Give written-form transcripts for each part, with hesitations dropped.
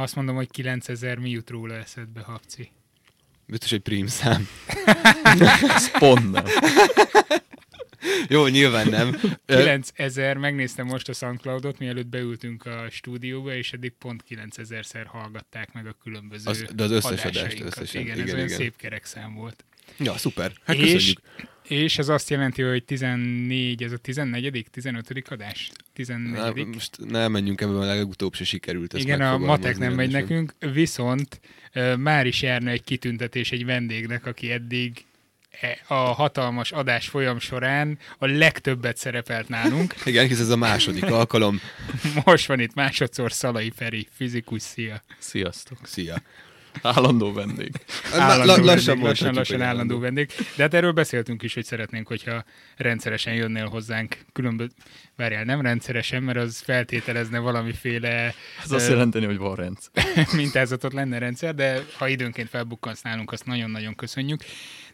Ha azt mondom, hogy 9000, mi jut róla eszedbe, Habci? Biztos egy prímszám. Ez pont nem. Jó, nyilván nem. 9000, megnéztem most a SoundCloudot, mielőtt beültünk a stúdióba, és eddig pont 9000-szer hallgatták meg a különböző adásainkat. De az összes adást összesen. Igen, ez olyan szép kerekszám volt. Ja, szuper. Hát köszönjük. És ez azt jelenti, hogy 14, ez a 14., 15. adás? 14. Most ne menjünk ebben, a legutóbb se sikerült. Igen, a matek nem megy nekünk, viszont már is járna egy kitüntetés egy vendégnek, aki eddig a hatalmas adás folyam során a legtöbbet szerepelt nálunk. Igen, hisz ez a második alkalom. Most van itt másodszor Szalai Feri, fizikus, szia! Sziasztok! Szia! Állandó vendég. Lassan állandó vendég. De hát erről beszéltünk is, hogy szeretnénk, hogyha rendszeresen jönnél hozzánk. Különböző... Várjál, nem rendszeresen, mert az feltételezne valamiféle... Ez azt jelenteni, hogy van rendszer. Mintázatot lenne rendszer, de ha időnként felbukkansz nálunk, azt nagyon-nagyon köszönjük.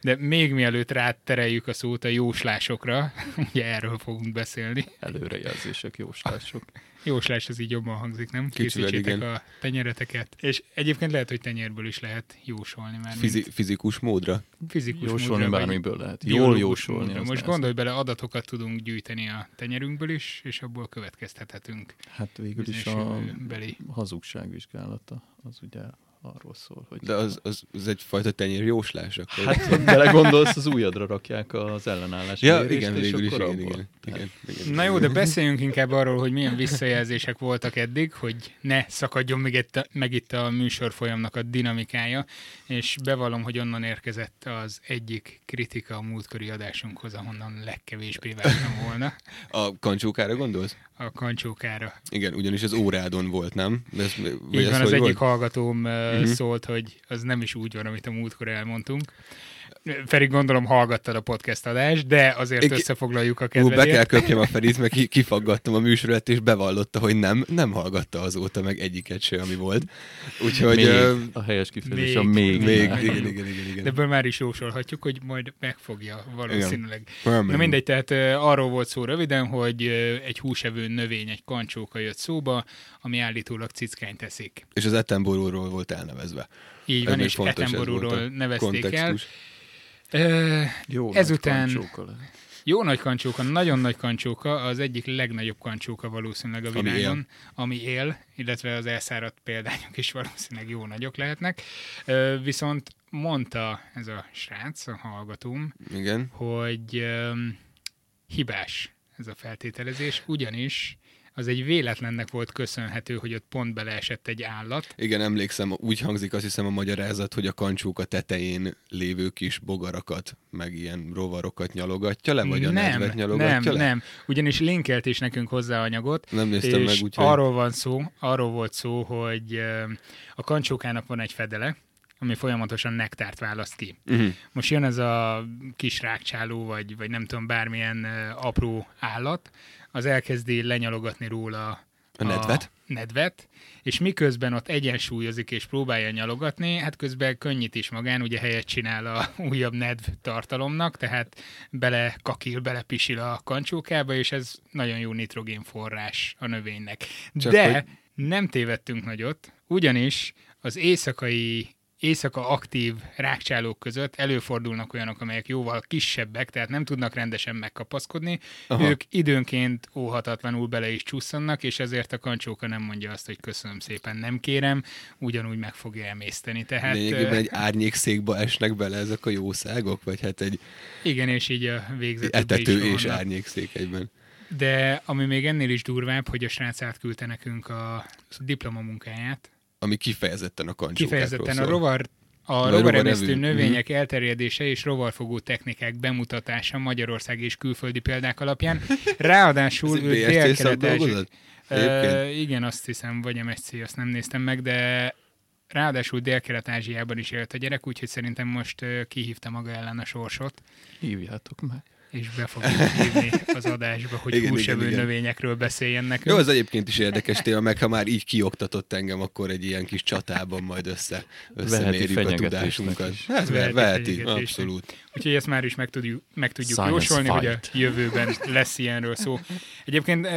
De még mielőtt rátereljük a szót a jóslásokra, ugye erről fogunk beszélni. Előrejelzések, jóslások. Jóslás, ez így jobban hangzik, nem? Készítsétek a tenyereteket. És egyébként lehet, hogy tenyérből is lehet jósolni. Már fizikus módra? Fizikus jósolni módra, bármiből lehet. Jól jósolni. Módra. Most gondolj bele, adatokat tudunk gyűjteni a tenyerünkből is, és abból következtethetünk. Hát végül is a hazugság vizsgálata az ugye... arról szól, hogy... De az egyfajta tenyérjóslás, akkor... Hát, belegondolsz, az ujjadra rakják az ellenállás kérést, és akkor abból. Na jó, de beszéljünk inkább arról, hogy milyen visszajelzések voltak eddig, hogy ne szakadjon meg itt a műsorfolyamnak a dinamikája, és bevallom, hogy onnan érkezett az egyik kritika a múltkori adásunkhoz, ahonnan legkevésbé vártam volna. A kancsókára gondolsz? A kancsókára. Igen, ugyanis az órádon volt, nem? Így van, az egyik hallgatóm szólt, hogy az nem is úgy van, amit a múltkor elmondtunk. Feri, gondolom hallgattad a podcast adást, de azért összefoglaljuk a kedvedért. Be kell köpjem a Ferit, meg kifaggattam a műsorát, és bevallotta, hogy nem hallgatta azóta meg egyiket se, ami volt. Úgyhogy... a helyes kifejezés a még. De ebből már is jósolhatjuk, hogy majd megfogja valószínűleg. Igen. Na mindegy, tehát arról volt szó röviden, hogy egy húsevő növény, egy kancsóka jött szóba, ami állítólag cickányt teszik. És az Attenborough-ról volt elnevezve. Így van, és Attenborough-ról nevezték el. Jó ezután nagy jó nagy kancsóka, nagyon nagy kancsóka, az egyik legnagyobb kancsóka valószínűleg a világon, ami él, illetve az elszáradt példányok is valószínűleg jó nagyok lehetnek. Viszont mondta ez a srác, a hallgatóm, igen, hogy hibás ez a feltételezés, ugyanis az egy véletlennek volt köszönhető, hogy ott pont beleesett egy állat. Igen, emlékszem, úgy hangzik, azt hiszem, a magyarázat, hogy a kancsóka tetején lévő kis bogarakat, meg ilyen rovarokat nyalogatja le, vagy a nedvet nyalogatja le? Nem. Ugyanis linkelt is nekünk hozzá anyagot. Nem néztem meg, úgyhogy... Arról volt szó, hogy a kancsókának van egy fedele, ami folyamatosan nektárt választ ki. Uh-huh. Most jön ez a kis rákcsáló, vagy nem tudom, bármilyen apró állat, az elkezdi lenyalogatni róla a nedvet, és miközben ott egyensúlyozik és próbálja nyalogatni, hát közben könnyít is magán, ugye helyet csinál a újabb nedv tartalomnak, tehát belepisil a kancsókába, és ez nagyon jó nitrogén forrás a növénynek. Nem tévedtünk nagyot, ugyanis az éjszaka aktív rákcsálók között előfordulnak olyanok, amelyek jóval kisebbek, tehát nem tudnak rendesen megkapaszkodni. Aha. Ők időnként óhatatlanul bele is csúszannak, és ezért a kancsóka nem mondja azt, hogy köszönöm szépen, nem kérem, ugyanúgy meg fogja emészteni. Tehát lényegében egy árnyékszékba esnek bele ezek a jószágok, vagy hát egy... Igen, és így a végzetükbe is. Etető és árnyékszék egyben. De ami még ennél is durvább, hogy a srác átküldte nekünk a diplomamunkáját, ami kifejezetten a kancsókákról szól. Kifejezetten a rovaremésztő növények elterjedése és rovarfogó technikák bemutatása Magyarország és külföldi példák alapján. Ráadásul ő dél-kelet-ázsiai... Igen, azt hiszem, vagy MSC, azt nem néztem meg, de ráadásul Dél-Kelet-Ázsiában is élt a gyerek, úgyhogy szerintem most kihívta maga ellen a sorsot. Hívjátok meg. és be fogjuk hívni az adásba, hogy húsevő növényekről beszéljen nekünk. Jó, az egyébként is érdekes téma, meg ha már így kioktatott engem, akkor egy ilyen kis csatában majd összemérjük a tudásunkat. Hát veheti, abszolút. Úgyhogy ezt már is meg tudjuk jósolni, hogy a jövőben lesz ilyenről szó. Egyébként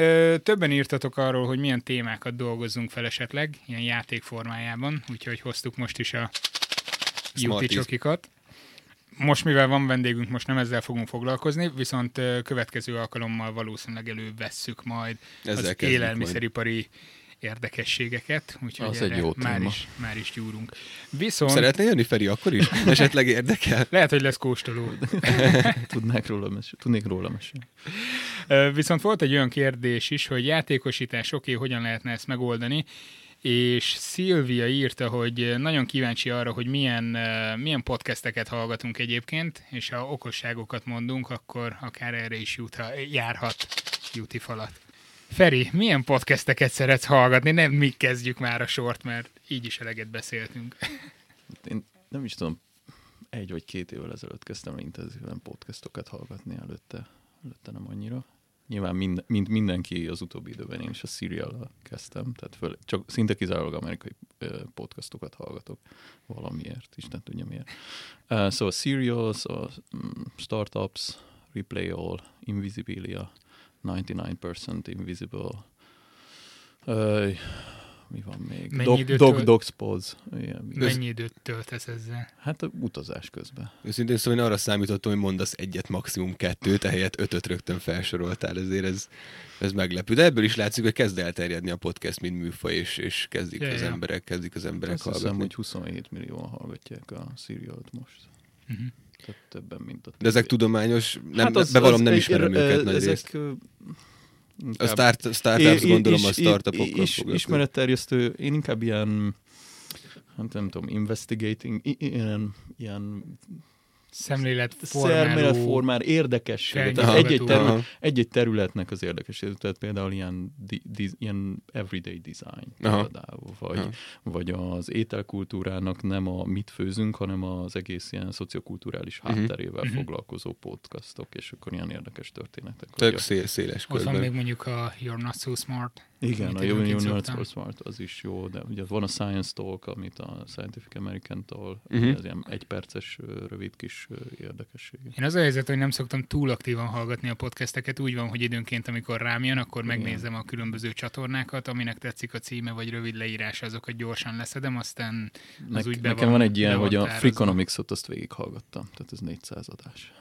többen írtatok arról, hogy milyen témákat dolgozzunk fel esetleg, ilyen játékformájában, úgyhogy hoztuk most is a Juti csokikat. Most, mivel van vendégünk, most nem ezzel fogunk foglalkozni, viszont következő alkalommal valószínűleg elővesszük majd ezzel az élelmiszeripari majd érdekességeket, úgyhogy erre már is gyúrunk. Viszont... Szeretnél jönni, Feri, akkor is? Esetleg érdekel? Lehet, hogy lesz kóstoló. Tudnék róla mesélni. Viszont volt egy olyan kérdés is, hogy játékosítás, oké, hogyan lehetne ezt megoldani, és Szilvia írta, hogy nagyon kíváncsi arra, hogy milyen podcasteket hallgatunk egyébként, és ha okosságokat mondunk, akkor akár erre is járhat jutifalat. Feri, milyen podcasteket szeretsz hallgatni? Nem mi kezdjük már a sort, mert így is eleget beszéltünk. Én nem is tudom, 1 vagy 2 évvel ezelőtt kezdtem intenzíven podcastokat hallgatni, előtte nem annyira. Nyilván mindenki az utóbbi időben én is a Serial-lal kezdtem, tehát csak szinte kizárólag amerikai podcastokat hallgatok valamiért, Isten tudja miért. Szóval Serial, Startups, Replay All, Invisibilia, 99% Invisible, mi van még? Dogspod. Mennyi időt töltesz ezzel? Hát a utazás közben. Őszintén szóval én arra számítottam, hogy mondasz 1, maximum 2, ehelyett 5-öt rögtön felsoroltál, ezért ez meglepő. De ebből is látszik, hogy kezd elterjedni a podcast, mint műfaj, és kezdik az emberek azt hallgatni. Hiszem, hogy 27 millióan hallgatják a Serialt most. Uh-huh. Tehát többen, mint a TV. De ezek tudományos, bevallom, nem ismerem őket nagy részt. A startups, gondolom, a startupokról foglalkozik. Ismeretterjesztő, én inkább ilyen, nem tudom, investigating, ilyen szemléletformára érdekes. Egy-egy területnek az érdekes. Tehát például ilyen everyday design. Például, vagy az ételkultúrának nem a mit főzünk, hanem az egész ilyen szociokulturális hátterével foglalkozó podcastok, és akkor ilyen érdekes történetek. Tök széles körben. Ott még mondjuk a You're Not So Smart. Igen, a You're Not So Smart az is jó, de ugye van a Science Talk, amit a Scientific American-tól, ez ilyen egyperces rövid kis érdekesség. Én az a helyzet, hogy nem szoktam túl aktívan hallgatni a podcasteket, úgy van, hogy időnként, amikor rám jön, akkor megnézem a különböző csatornákat, aminek tetszik a címe, vagy rövid leírás, azokat gyorsan leszedem, aztán nekem van egy ilyen, hogy a Freakonomics-ot azt végighallgattam, tehát ez 400 adás.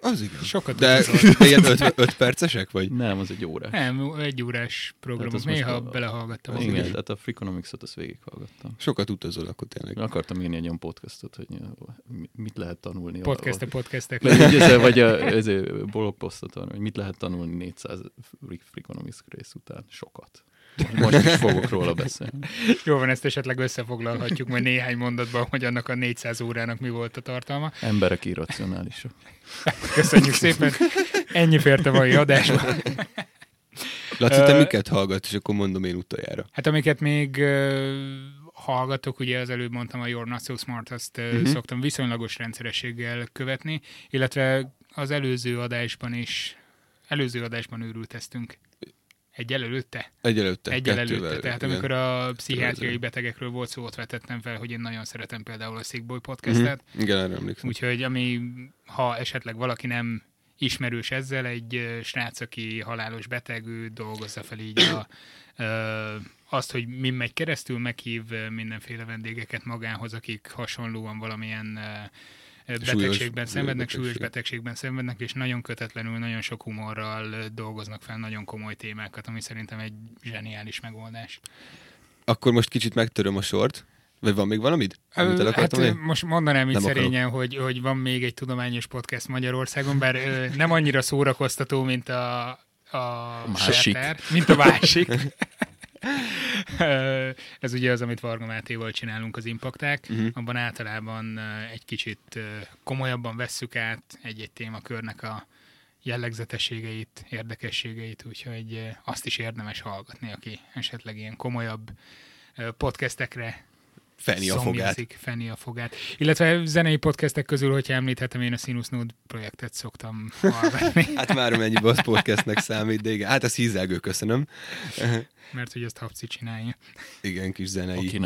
Az igen. Sokat. De ilyen 5 percesek, vagy? Nem, az 1 órás. Nem, 1 órás programot. Néha belehallgattam. Igen, tehát a Freakonomics-ot azt végighallgattam. Sokat utazol, akkor tényleg. Akartam írni egy olyan podcastot, hogy mit lehet tanulni. Podcastek. Vagy ez blogposztot, hogy mit lehet tanulni 400 Freakonomics rész után. Sokat. Most is fogok róla beszélni. Jó van, ezt esetleg összefoglalhatjuk majd néhány mondatban, hogy annak a 400 órának mi volt a tartalma. Emberek irracionálisak. Köszönjük szépen. Ennyi fért a mai adásba. Laci, te miket hallgat, és akkor mondom én utoljára. Hát amiket még hallgatok, ugye az előbb mondtam, a You're Not So Smart, azt szoktam viszonylagos rendszerességgel követni, illetve az előző adásban őrülteztünk. Egyel előtte. Tehát igen. Amikor a pszichiátriai betegekről volt szó, ott vetettem fel, hogy én nagyon szeretem például a Sick Boy podcastet. Igen, erre emlékszem. Úgyhogy ha esetleg valaki nem ismerős ezzel, egy srác, aki halálos beteg, ő dolgozza fel így azt, hogy mi megy keresztül, meghív mindenféle vendégeket magához, akik hasonlóan valamilyen súlyos betegségben szenvednek, és nagyon kötetlenül, nagyon sok humorral dolgoznak fel nagyon komoly témákat, ami szerintem egy zseniális megoldás. Akkor most kicsit megtöröm a sort, vagy van még valamit? Most mondanám így szerényen, hogy van még egy tudományos podcast Magyarországon, bár nem annyira szórakoztató, mint a másik. Mint a másik. Ez ugye az, amit Varga Mátéval csinálunk, az Impakták, abban általában egy kicsit komolyabban vesszük át egy-egy témakörnek a jellegzetességeit, érdekességeit, úgyhogy azt is érdemes hallgatni, aki esetleg ilyen komolyabb podcastekre fenni a fogát. Illetve zenei podcastek közül, hogyha említhetem, én a Sinusnode projektet szoktam hallgatni. Hát már mennyi boss podcastnek számít, de igen. Hát a hízelgő, köszönöm. Mert hogy ezt Hapci csinálja. Igen, kis zenei. Aki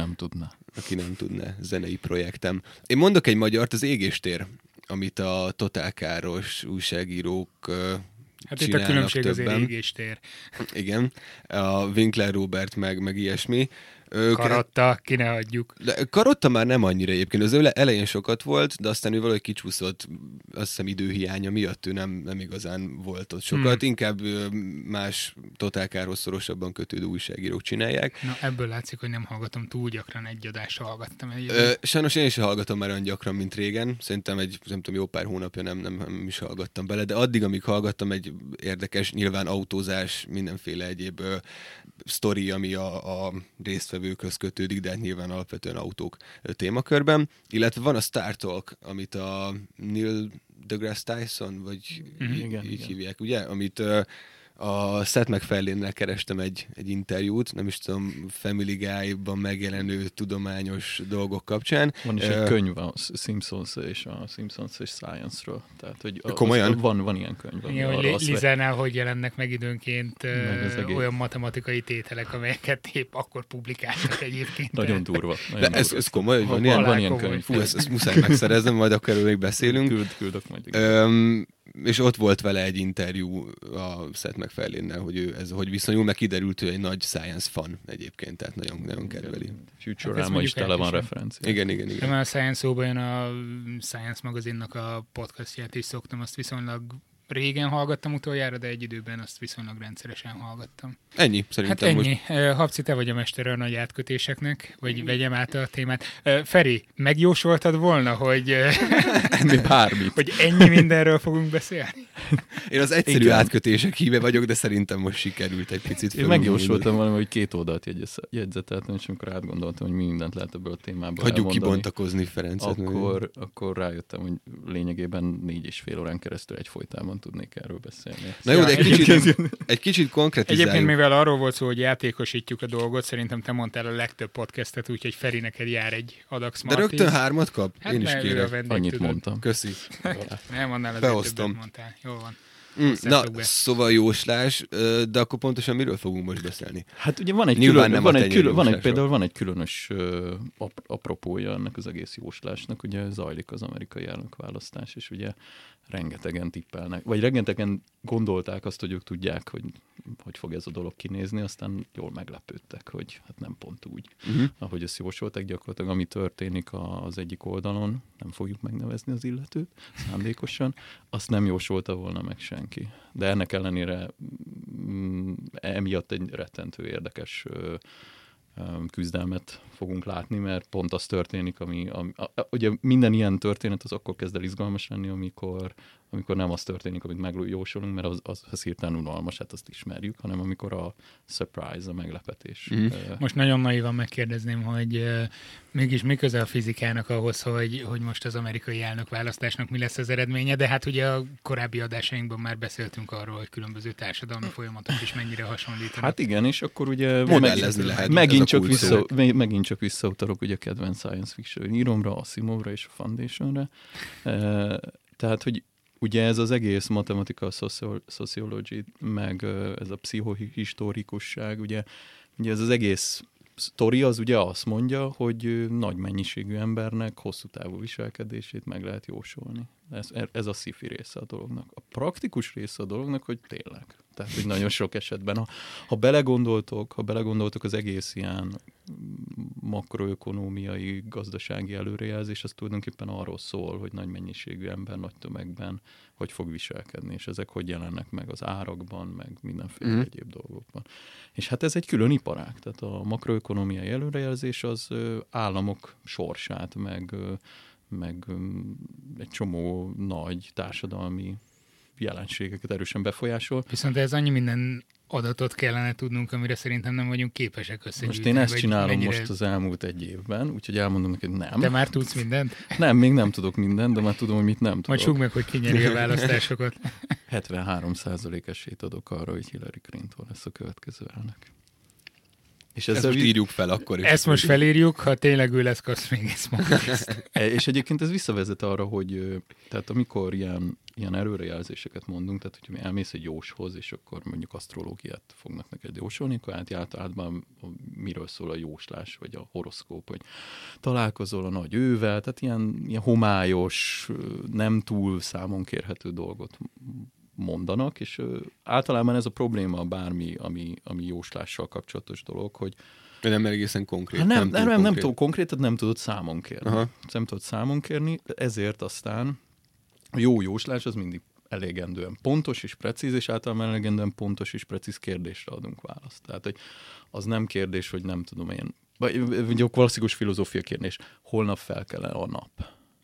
nem tudna, zenei projektem. Én mondok egy magyart, az Égéstér, amit a Totálkáros újságírók... Hát itt a különbség többen. Azért Égéstér. Igen, a Winkler Robert meg ilyesmi. Karotta, ki ne adjuk. De Karotta már nem annyira egyébként. Az elején sokat volt, de aztán ő valahogy kicsúszott, azt hiszem időhiánya miatt ő nem igazán volt ott sokat. Inkább más Totálkáros szorosabban kötődő újságírók csinálják. Na ebből látszik, hogy nem hallgatom túl gyakran, egy adásra hallgattam. Sajnos én is hallgatom már olyan gyakran, mint régen. Szerintem jó pár hónapja nem is hallgattam bele, de addig, amíg hallgattam, egy érdekes, nyilván autózás, mindenféle egyéb sztori, ami a résztvevő vőköz kötődik, de nyilván alapvetően autók témakörben. Illetve van a Star Talk, amit a Neil deGrasse Tyson, vagy így hívják, ugye? Amit a Seth MacFarlane-nel kerestem egy interjút, nem is tudom, Family Guy-ban megjelenő tudományos dolgok kapcsán. Van is egy könyv a Simpsons és Science-ról. Tehát, hogy van ilyen könyv. Igen, Lizánál, hogy jelennek meg időnként olyan matematikai tételek, amelyeket épp akkor publikáltak egyébként. Nagyon durva. Ez komoly, hogy van ilyen könyv. Fú, ezt muszáj megszereznem, majd akkor még beszélünk. Küldök majd. És ott volt vele egy interjú a Seth MacFarlane-nel, hogy ő ez hogy viszonyul, meg kiderült, hogy egy nagy science fan egyébként, tehát nagyon kedveli. Futurama hát is tele van referencia. Igen. Már a Science szóban jön a Science magazinnak a podcastját is szoktam, azt viszonylag régen hallgattam utoljára, de egy időben azt viszonylag rendszeresen hallgattam. Ennyi, szerintem most. Hát ennyi. Most... Habci, te vagy a mester a nagy átkötéseknek, vagy vegyem át a témát. Feri, megjósoltad volna, hogy... bármit. Hogy ennyi mindenről fogunk beszélni? Én az egyszerű átkötések híve vagyok, de szerintem most sikerült egy picit. Én megjósoltam valami, hogy 2 oldalt jegyzeteltem, és amikor átgondoltam, hogy mindent lehet ebből a témából elmondani. Hagyjuk kibontakozni Ferencet. Akkor rájöttem, hogy lényegében 4,5 órán keresztül egyfolytában tudnék erről beszélni. Na jó, de egy kicsit konkretizáljuk. Egyébként, mivel arról volt szó, hogy játékosítjuk a dolgot, szerintem te mondtál a legtöbb podcastet, úgyhogy Feri, neked jár egy adag Smarties. De rögtön 3 kap? Hát én is kérek. Annyit mondtam. Köszi. Nem annál azért többet mondtál. Jól van. Szóval jóslás, de akkor pontosan miről fogunk most beszélni? Hát ugye van egy különös apropója ennek az egész jóslásnak, ugye zajlik az amerikai elnökválasztás, és ugye rengetegen tippelnek, vagy rengetegen gondolták azt, hogy ők tudják, hogy fog ez a dolog kinézni, aztán jól meglepődtek, hogy hát nem pont úgy, ahogy ezt jósolták. Gyakorlatilag ami történik az egyik oldalon, nem fogjuk megnevezni az illetőt szándékosan, azt nem jósolta volna meg senki. De ennek ellenére emiatt egy rettentő érdekes küzdelmet fogunk látni, mert pont az történik, ugye minden ilyen történet az akkor kezd el izgalmas lenni, amikor nem az történik, amit megjósolunk, mert az hirtelen unalmas, hát azt ismerjük, hanem amikor a surprise, a meglepetés. Most nagyon naivan megkérdezném, hogy mégis mi közel a fizikának ahhoz, hogy most az amerikai elnökválasztásnak mi lesz az eredménye, de hát ugye a korábbi adásainkban már beszéltünk arról, hogy különböző társadalmi folyamatok is mennyire hasonlítanak. Hát igen, és akkor ugye megint csak visszautalok ugye a kedvenc science fiction íromra, Asimovra és a Foundationra. Tehát, hogy ugye ez az egész mathematical sociology, meg ez a pszichohistorikusság, ugye ez az egész sztori az ugye azt mondja, hogy nagy mennyiségű embernek hosszú távú viselkedését meg lehet jósolni. Ez a sci-fi része a dolognak. A praktikus része a dolognak, hogy tényleg. Tehát, hogy nagyon sok esetben, ha belegondoltok az egész ilyen makroökonómiai, gazdasági előrejelzés, az tulajdonképpen arról szól, hogy nagy mennyiségű ember nagy tömegben hogy fog viselkedni, és ezek hogy jelennek meg az árakban, meg mindenféle egyéb dolgokban. És hát ez egy külön iparág, tehát a makroökonómiai előrejelzés az államok sorsát, meg egy csomó nagy társadalmi jelenségeket erősen befolyásol. Viszont ez annyi minden adatot kellene tudnunk, amire szerintem nem vagyunk képesek összegyűjteni. Most én ezt csinálom most az elmúlt egy évben, úgyhogy elmondom neked, nem. Te már tudsz mindent? Nem, még nem tudok mindent, de már tudom, hogy mit nem tudok. Majd súgd meg, hogy ki nyeri a választásokat. 73%-esét adok arra, hogy Hillary Clinton lesz a következő elnök. És ezt most írjuk fel akkor is. Ezt most felírjuk, ha tényleg ő lesz, azt még ezt mondjuk. És egyébként ez visszavezet arra, hogy tehát amikor ilyen előrejelzéseket mondunk, tehát hogyha elmész egy jóshoz, és akkor mondjuk asztrológiát fognak neked jósolni, akkor általában miről szól a jóslás, vagy a horoszkóp, hogy találkozol a nagy ővel, tehát ilyen homályos, nem túl számon kérhető dolgot mondanak, és általában ez a probléma bármi, ami jóslással kapcsolatos dolog, hogy nem egészen konkrét. Nem túl konkrét, tehát nem tudod számon kérni. Aha. Nem tudod számon kérni, ezért aztán a jó jóslás az mindig elégendően pontos és precíz, és általában elégendően pontos és precíz kérdésre adunk választ. Tehát, hogy az nem kérdés, hogy nem tudom én, vagy a klasszikus filozófia kérdés, holnap fel kell a nap.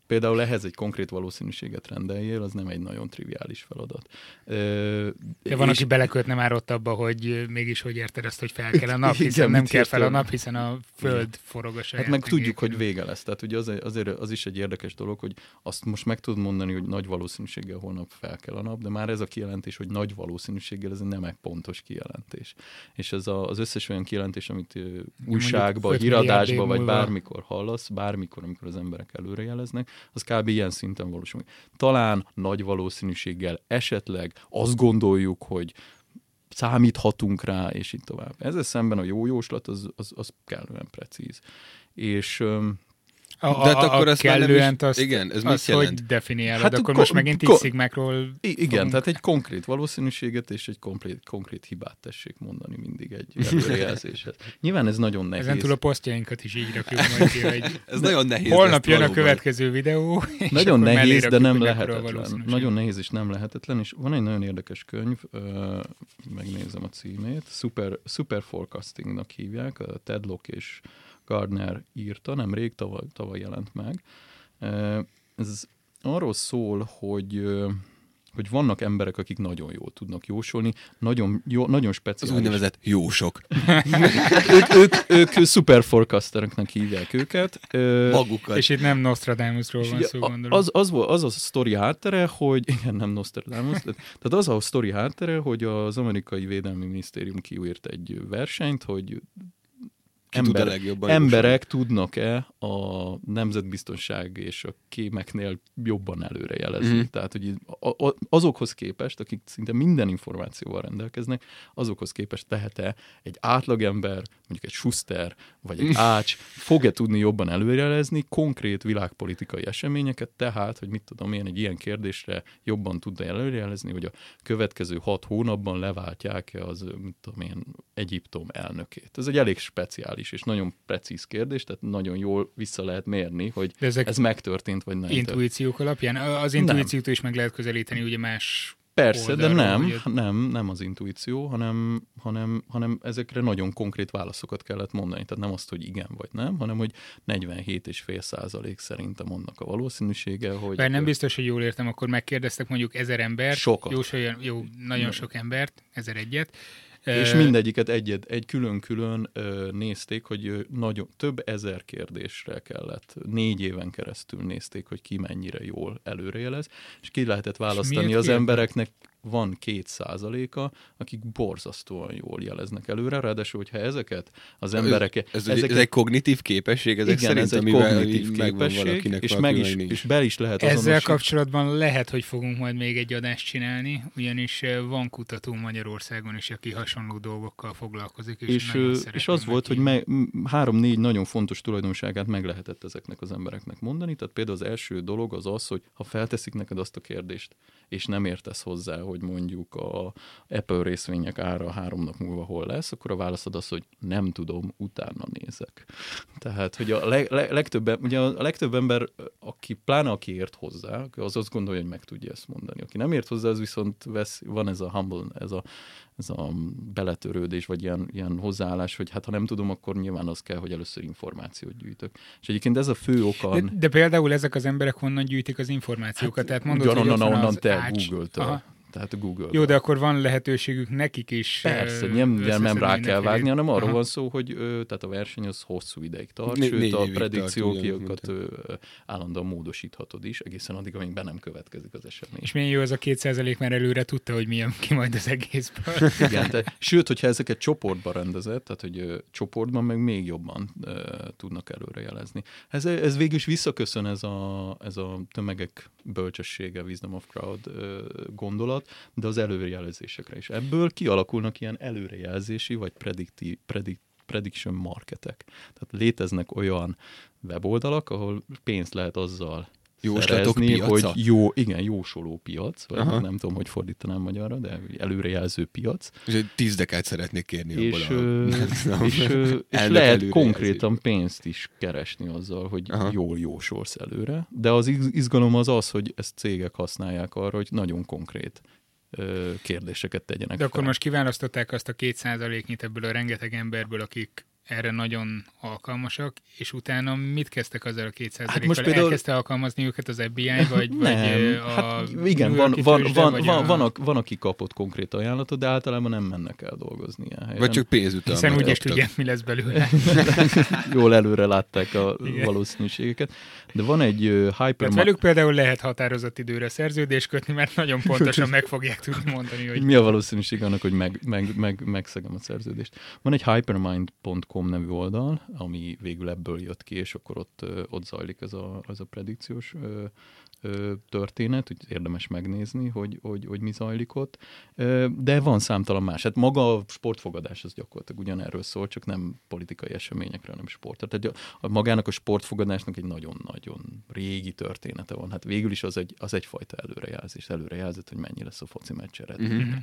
Például ehhez egy konkrét valószínűséget rendeljél, az nem egy nagyon triviális feladat. De van, aki belekötne már ott abba, hogy mégis hogy érted ezt, hogy fel kell a nap, hiszen igen, nem kell fel a nap, hiszen a föld forog a saját. Hát meg tudjuk, hogy vége lesz. Tehát ugye azért az is egy érdekes dolog, hogy azt most meg tud mondani, hogy nagy valószínűséggel holnap fel kell a nap, de már ez a kijelentés, hogy nagy valószínűséggel, ez nem egy pontos kijelentés. És ez az összes olyan kijelentés, amit újságban, híradásban, vagy bármikor hallasz, bármikor, amikor az emberek előrejeleznek, az kb. Ilyen szinten valósul. Talán nagy valószínűséggel esetleg azt gondoljuk, hogy számíthatunk rá, és így tovább. Ezzel szemben a jó jóslat az kellően precíz. És... De akkor ez kellően azt, igen, ez azt hogy definiálod, hát akkor most megint így szigmákról... Igen, tehát egy konkrét valószínűséget és egy konkrét hibát tessék mondani mindig egy előrejelzéshez. Nyilván ez nagyon nehéz. Ezentúl a posztjainkat is így rakjuk majd. Ez nagyon nehéz. Holnap jön a következő videó. Nagyon nehéz, de nem lehetetlen. Nagyon nehéz és nem lehetetlen, és van egy nagyon érdekes könyv, megnézem a címét, Super forecastingnak hívják, a Ted Loch és Gardner írta, nemrég, tavaly jelent meg. Ez arról szól, hogy vannak emberek, akik nagyon jól tudnak jósolni, nagyon speciális. Az úgynevezett jósok. ők super forecasteröknek hívják őket. Magukat. És itt nem Nostradamusról van szó, gondolom. Az a sztori háttere, hogy... Igen, nem Nostradamus. Tehát az a sztori háttere, hogy az amerikai védelmi minisztérium kiírt egy versenyt, hogy... Emberek tudnak-e a nemzetbiztonság és a kémeknél jobban előrejelezni. Mm-hmm. Tehát, hogy azokhoz képest, akik szinte minden információval rendelkeznek, azokhoz képest tehet-e egy átlagember, mondjuk egy Schuster, vagy egy Ács, fog-e tudni jobban előrejelezni konkrét világpolitikai eseményeket, tehát, hogy mit tudom én, egy ilyen kérdésre jobban tudna előrejelezni, hogy a következő 6 hónapban leváltják-e az, mit tudom én, Egyiptom elnökét. Ez egy elég speciális és nagyon precíz kérdés, tehát nagyon jól vissza lehet mérni, hogy ez megtörtént, vagy nem. Intuíciók alapján? Az intuíciót is meg lehet közelíteni, ugye más... Persze, oldalról, de nem az intuíció, hanem ezekre nagyon konkrét válaszokat kellett mondani. Tehát nem azt, hogy igen vagy nem, hanem hogy 47,5% szerintem annak a valószínűsége, hogy... Bár nem biztos, hogy jól értem, akkor megkérdeztek mondjuk 1000 embert. Sokat. Nagyon sok embert, 1001-et. És mindegyiket egy külön-külön nézték, hogy nagyon, több ezer kérdésre kellett. 4 éven keresztül nézték, hogy ki mennyire jól előrejelez, és ki lehetett választani az embereknek. Van 2%, akik borzasztóan jól jeleznek előre, ráadásul, hogyha ezeket az emberek... Ez egy kognitív képesség, ezek igen, szerint, ez egy kognitív képesség, és be is lehet azonosítani. Ezzel kapcsolatban lehet, hogy fogunk majd még egy adást csinálni, ugyanis van kutató Magyarországon is, aki hasonló dolgokkal foglalkozik. És az volt, hogy 3-4 nagyon fontos tulajdonságát meg lehetett ezeknek az embereknek mondani, tehát például az első dolog az, hogy ha felteszik neked azt a kérdést, és nem értesz hozzá, hogy mondjuk a Apple részvények ára 3 nap múlva hol lesz, akkor a válaszod az, hogy nem tudom, utána nézek. Tehát, hogy a legtöbb ember, aki ért hozzá, az azt gondolja, hogy meg tudja ezt mondani. Aki nem ért hozzá, az viszont van ez a humble, ez a beletörődés, vagy ilyen hozzáállás, hogy hát ha nem tudom, akkor nyilván az kell, hogy először információt gyűjtök. És egyébként ez a fő oka... De például ezek az emberek honnan gyűjtik az információkat? Hát, tehát mondod, hogy onnan te Google-től. Tehát a Google. Jó, de akkor van lehetőségük nekik is. Persze, nem rá kell vágni, hanem arról van szó, hogy tehát a verseny az hosszú ideig tart, sőt a predikciókat állandóan módosíthatod is, egészen addig, amíg be nem következik az esemény. És milyen jó ez a 2%, mert előre tudta, hogy mi jön ki majd az egészből. Igen, tehát, sőt, hogyha ezeket csoportban rendezett, tehát hogy csoportban meg még jobban tudnak előrejelezni. Ez végül is visszaköszön ez a tömegek bölcsessége, wisdom of crowd gondolat, de az előrejelzésekre is. Ebből kialakulnak ilyen előrejelzési vagy prediction marketek. Tehát léteznek olyan weboldalak, ahol pénzt lehet azzal szerezni, hogy jósoló piac, vagy nem tudom, hogy fordítanám magyarra, de előrejelző piac. És egy 10 dekát szeretnék kérni abból. És lehet konkrétan pénzt is keresni azzal, hogy jól jósolsz előre, de az izgalom az, hogy ezt cégek használják arra, hogy nagyon konkrét kérdéseket tegyenek. De akkor most kiválasztották azt a 2%-nyit ebből a rengeteg emberből, akik erre nagyon alkalmasak, és utána mit kezdtek azzal a 2%-kal? Hát például... Elkezdte alkalmazni őket az FBI, van, aki kapott konkrét ajánlatot, de általában nem mennek el dolgozni ilyen helyen. Vagy csak pénz után. Hiszen úgyis tudják, mi lesz belőle. Jól előre látták a valószínűségeket. De van egy velük például lehet határozott időre szerződést kötni, mert nagyon pontosan meg fogják tudni mondani, hogy... mi a valószínűség annak, hogy megszegem a szerződést. Van egy Hypermind.com nevű oldal, ami végül ebből jött ki, és akkor ott zajlik ez a predikciós történet, úgy érdemes megnézni, hogy mi zajlik ott. De van számtalan más. Hát maga a sportfogadás az gyakorlatilag ugyanerről szól, csak nem politikai eseményekre, hanem sportra. Tehát magának a sportfogadásnak egy nagyon-nagyon régi története van. Hát végül is az egyfajta előrejelzés. Előrejelzett, hogy mennyi lesz a foci meccs eredménye. Mm-hmm.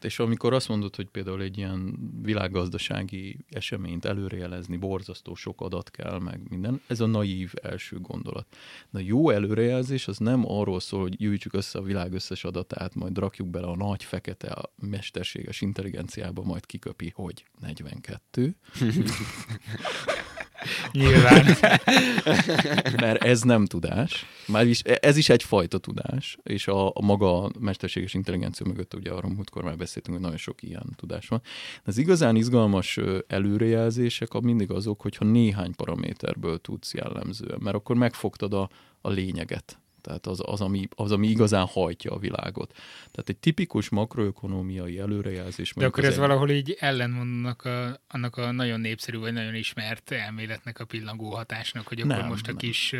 És amikor azt mondod, hogy például egy ilyen világgazdasági eseményt előrejelezni, borzasztó sok adat kell, meg minden, ez a naív első gondolat. De a jó előrejelzés az nem arról szól, hogy gyűjtsük össze a világ összes adatát, majd rakjuk bele a nagy fekete a mesterséges intelligenciába, majd kiköpi, hogy 42. Nyilván. Mert ez nem tudás. Ez is egyfajta tudás, és a maga mesterséges intelligencia mögött, ugye arról múltkor már beszéltünk, hogy nagyon sok ilyen tudás van. Az igazán izgalmas előrejelzések mindig azok, hogyha néhány paraméterből tudsz jellemzően, mert akkor megfogtad a lényeget. Tehát az, ami igazán hajtja a világot. Tehát egy tipikus makroökonomiai előrejelzés. De akkor ez valahol így ellentmondanak annak a nagyon népszerű, vagy nagyon ismert elméletnek, a pillangó hatásnak, hogy akkor most a kis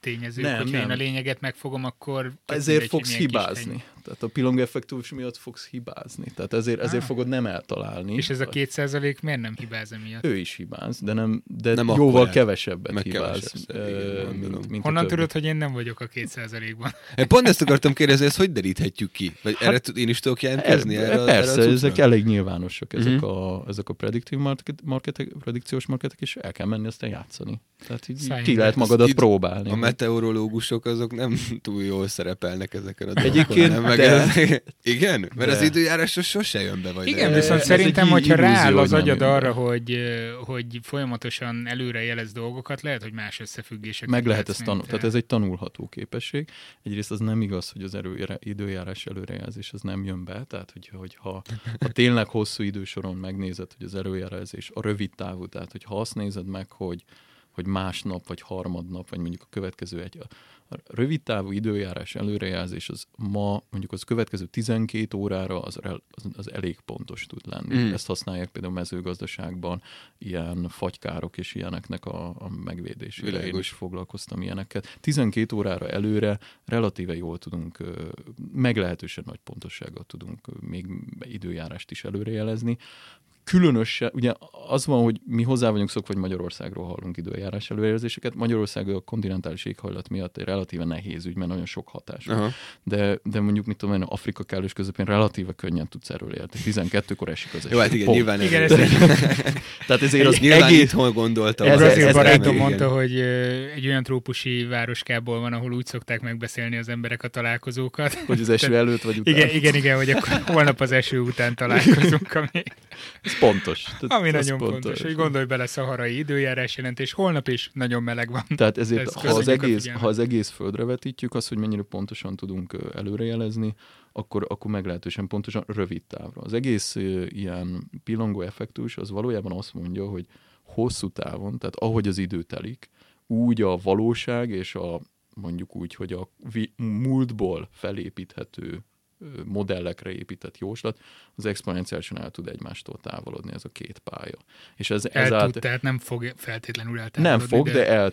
tényezők, hogyha én a lényeget megfogom, akkor... Ezért fogsz hibázni. Tehát a pillangó effektus miatt fogsz hibázni. Tehát ezért fogod nem eltalálni. És ez a 2% miért nem hibáz emiatt? Ő is hibáz, de nem jóval kevesebbet hibáz. Honnan tudod, hogy én nem vagyok a 2%? Pont ezt akartam kérdezni, ezt hogy deríthetjük ki? Vagy erre én is tudok jelentkezni? Persze, ezek elég nyilvánosak, ezek a predikciós marketek, és el kell menni, aztán játszani. Tehát így ki lehet magadat próbálni. A meteorológusok azok nem túl jól szerepelnek ezeken a dolgokon. Igen? Mert az időjárás sose jön be. Igen, viszont szerintem, hogyha rááll az agyad arra, hogy folyamatosan előre jelez dolgokat, lehet, hogy más összefüggések. Meg lehet ezt tanulni. Tehát ez egy tanulható képesség. Egyrészt az nem igaz, hogy az időjárás előrejelzés az nem jön be, tehát hogyha tényleg hosszú idősoron megnézed, hogy az előrejelzés a rövid távú, tehát hogyha azt nézed meg, hogy másnap, vagy harmadnap, vagy mondjuk a következő a rövid távú időjárás előrejelzés az ma, mondjuk az következő 12 órára az elég pontos tud lenni. Ezt használják például mezőgazdaságban, ilyen fagykárok és ilyeneknek a megvédésére. Én is foglalkoztam ilyeneket. 12 órára előre relatíve jól tudunk, meglehetősen nagy pontossággal tudunk még időjárást is előrejelezni. Különösen, ugye az van, hogy mi hozzá vagyunk szokva, hogy Magyarországról hallunk időjárás előrejelzéseket. Magyarország a kontinentális éghajlat miatt egy relatíve nehéz ügy, mert nagyon sok hatás van. De mondjuk, mit tudom én, Afrika kellős közepén relatíve könnyen tudsz erről élni. 12-kor esik az eső. Jó, hát igen, nyilván igen, tehát ezért az nyilván itthon gondoltam. Ez barátom mondta, hogy egy olyan trópusi városkából van, ahol úgy szokták megbeszélni az emberek a találkozókat. Hogy az eső előtt vagy után. Igen, hogy akkor holnap az eső után találkozunk. Ez pontos. Ami nagyon pontos, hogy gondolj bele szaharai időjárás jelentés, holnap is nagyon meleg van. Tehát ezért, ha az egész földre vetítjük, azt, hogy mennyire pontosan tudunk előrejelezni, akkor meglehetősen pontosan rövid távra. Az egész ilyen pillangó effektus, az valójában azt mondja, hogy hosszú távon, tehát ahogy az idő telik, úgy a valóság és a mondjuk úgy, hogy a múltból felépíthető modellekre épített jóslat, az exponenciálisan el tud egymástól távolodni ez a két pálya. És tehát nem fog feltétlenül eltávolodni. Nem fog, de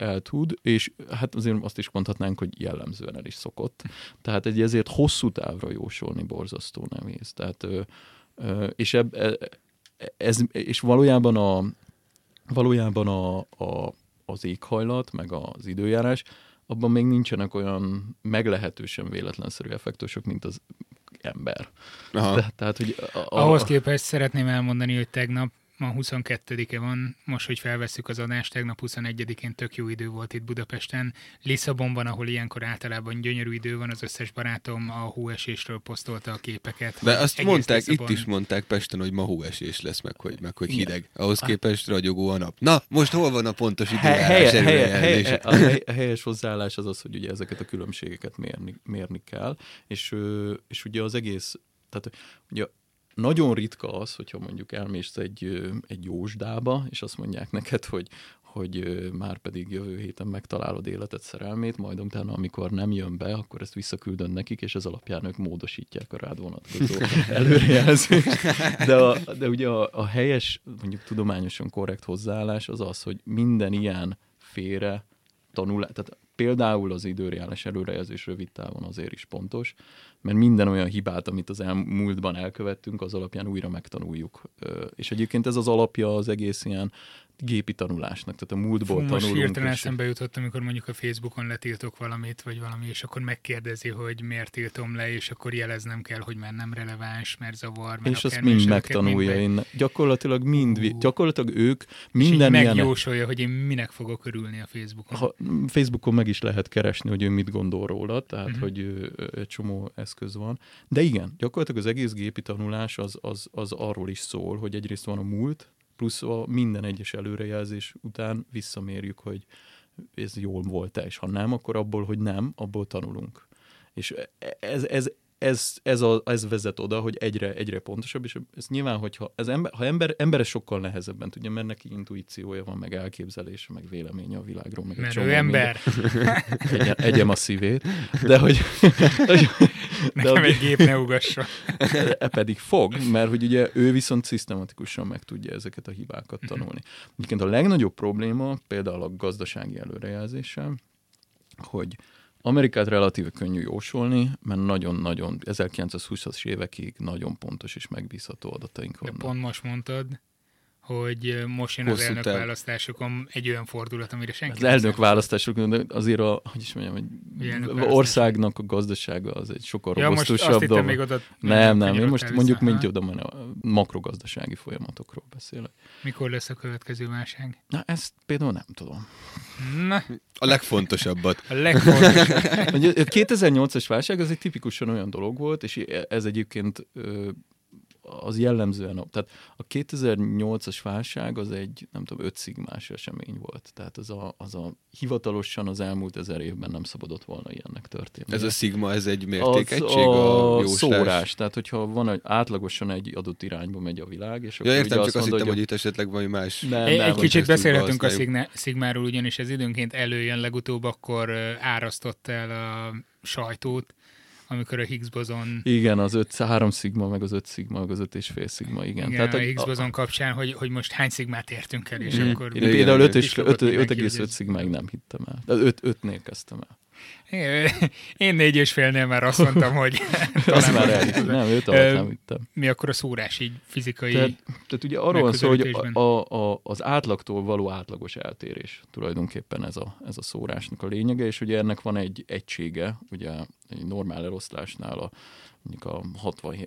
el tud, és hát azért azt is mondhatnánk, hogy jellemzően el is szokott. Tehát ezért hosszú távra jósolni borzasztó nehéz. Tehát, és valójában az éghajlat, meg az időjárás, abban még nincsenek olyan meglehetősen véletlenszerű effektusok, mint az ember. Tehát, hogy ahhoz képest szeretném elmondani, hogy tegnap, ma 22-e van, most, hogy felvesszük az adást, tegnap 21-én tök jó idő volt itt Budapesten. Lisszabonban, ahol ilyenkor általában gyönyörű idő van, az összes barátom a hóesésről posztolta a képeket. De azt mondták, Lisszabon... itt is mondták Pesten, hogy ma hóesés lesz, meg hogy hideg. Ahhoz képest ragyogó a nap. Na, most hol van a pontos időjárás előrejelzés? A helyes hozzáállás az, hogy ugye ezeket a különbségeket mérni kell, és ugye az egész, tehát ugye nagyon ritka az, hogyha mondjuk elmész egy jósdába, és azt mondják neked, hogy már pedig jövő héten megtalálod életed szerelmét, majd utána, amikor nem jön be, akkor ezt visszaküldöd nekik, és ez alapján ők módosítják a rád vonatkozó előrejelzést. De ugye a helyes, mondjuk tudományosan korrekt hozzáállás az, hogy minden ilyen félre tanulás, tehát például az időreális előrejelzés rövid távon azért is pontos, mert minden olyan hibát, amit az elmúltban elkövettünk, az alapján újra megtanuljuk. És egyébként ez az alapja az egész ilyen gépi tanulásnak, tehát a múltból tanulunk. Most hirtelen eszembe jutott, amikor mondjuk a Facebookon letiltok valamit, vagy valami, és akkor megkérdezi, hogy miért tiltom le, és akkor jeleznem kell, hogy már nem releváns, mert zavar, mert és azt mind megtanulja. Gyakorlatilag ők minden ilyen... megjósolja, hogy én minek fogok örülni a Facebookon. Facebookon meg is lehet keresni, hogy ő mit gondol róla, tehát hogy egy csomó eszköz van. De igen, gyakorlatilag az egész gépi tanulás az arról is szól, hogy egyrészt van a múlt, plusz a minden egyes előrejelzés után visszamérjük, hogy ez jól volt-e, és ha nem, akkor abból, hogy nem, abból tanulunk. És ez vezet oda, hogy egyre pontosabb, és ez nyilván, hogyha embere sokkal nehezebben tudja, mert neki intuíciója van, meg elképzelése, meg véleménye a világról, meg mert a csomó ember. Egyem a szívét, de hogy... Nekem egy gép ne ugassa. Pedig fog, mert hogy ugye ő viszont szisztematikusan meg tudja ezeket a hibákat tanulni. Egyébként a legnagyobb probléma például a gazdasági előrejelzéssel, hogy Amerikát relatíve könnyű jósolni, mert nagyon-nagyon 1920-as évekig nagyon pontos és megbízható adataink vannak. De pont most mondtad, hogy most jön az elnökválasztásokon egy olyan fordulat, amire senki nem számít. Az elnökválasztásokon azért országnak a gazdasága az egy sokkal robusztusabb dolog. Még oda... Nem, én most mondjuk mindig oda menni a makrogazdasági folyamatokról beszélek. Mikor lesz a következő válság? Na, ezt például nem tudom. Na. A legfontosabbat. 2008-as válság az egy tipikusan olyan dolog volt, és ez egyébként... az jellemzően, tehát a 2008-as válság az egy, nem tudom, 5 szigmás esemény volt. Tehát az a hivatalosan az elmúlt 1000 évben nem szabadott volna ilyennek történni. Ez a szigma, ez egy mértékegység? A szórás, tehát hogyha van egy, átlagosan egy adott irányba megy a világ, és akkor értem, csak azt hittem, hogy itt esetleg valami más... Nem, egy kicsit beszélhetünk a szigmáról, ugyanis ez időnként előjön, legutóbb akkor árasztott el a sajtót, amikor a Higgs-bozon... Igen, az 3 szigma, meg az 5 szigma, meg az 5,5 szigma, igen. Tehát a Higgs-bozon kapcsán, hogy most hány szigmát értünk el, és akkor... Én például 5,5 szigmáig nem hittem el. De 5-nél kezdtem el. Én 4,5-nél már azt mondtam, hogy... Azt már elhittem. Nem, 5 alatt nem hittem. Mi akkor a szórás így fizikai... Tehát ugye arról van szó, hogy az átlagtól való átlagos eltérés tulajdonképpen ez a szórásnak a lényege, és ugye ennek van egy egysége, ugye egy normál eloszlásnál mondjuk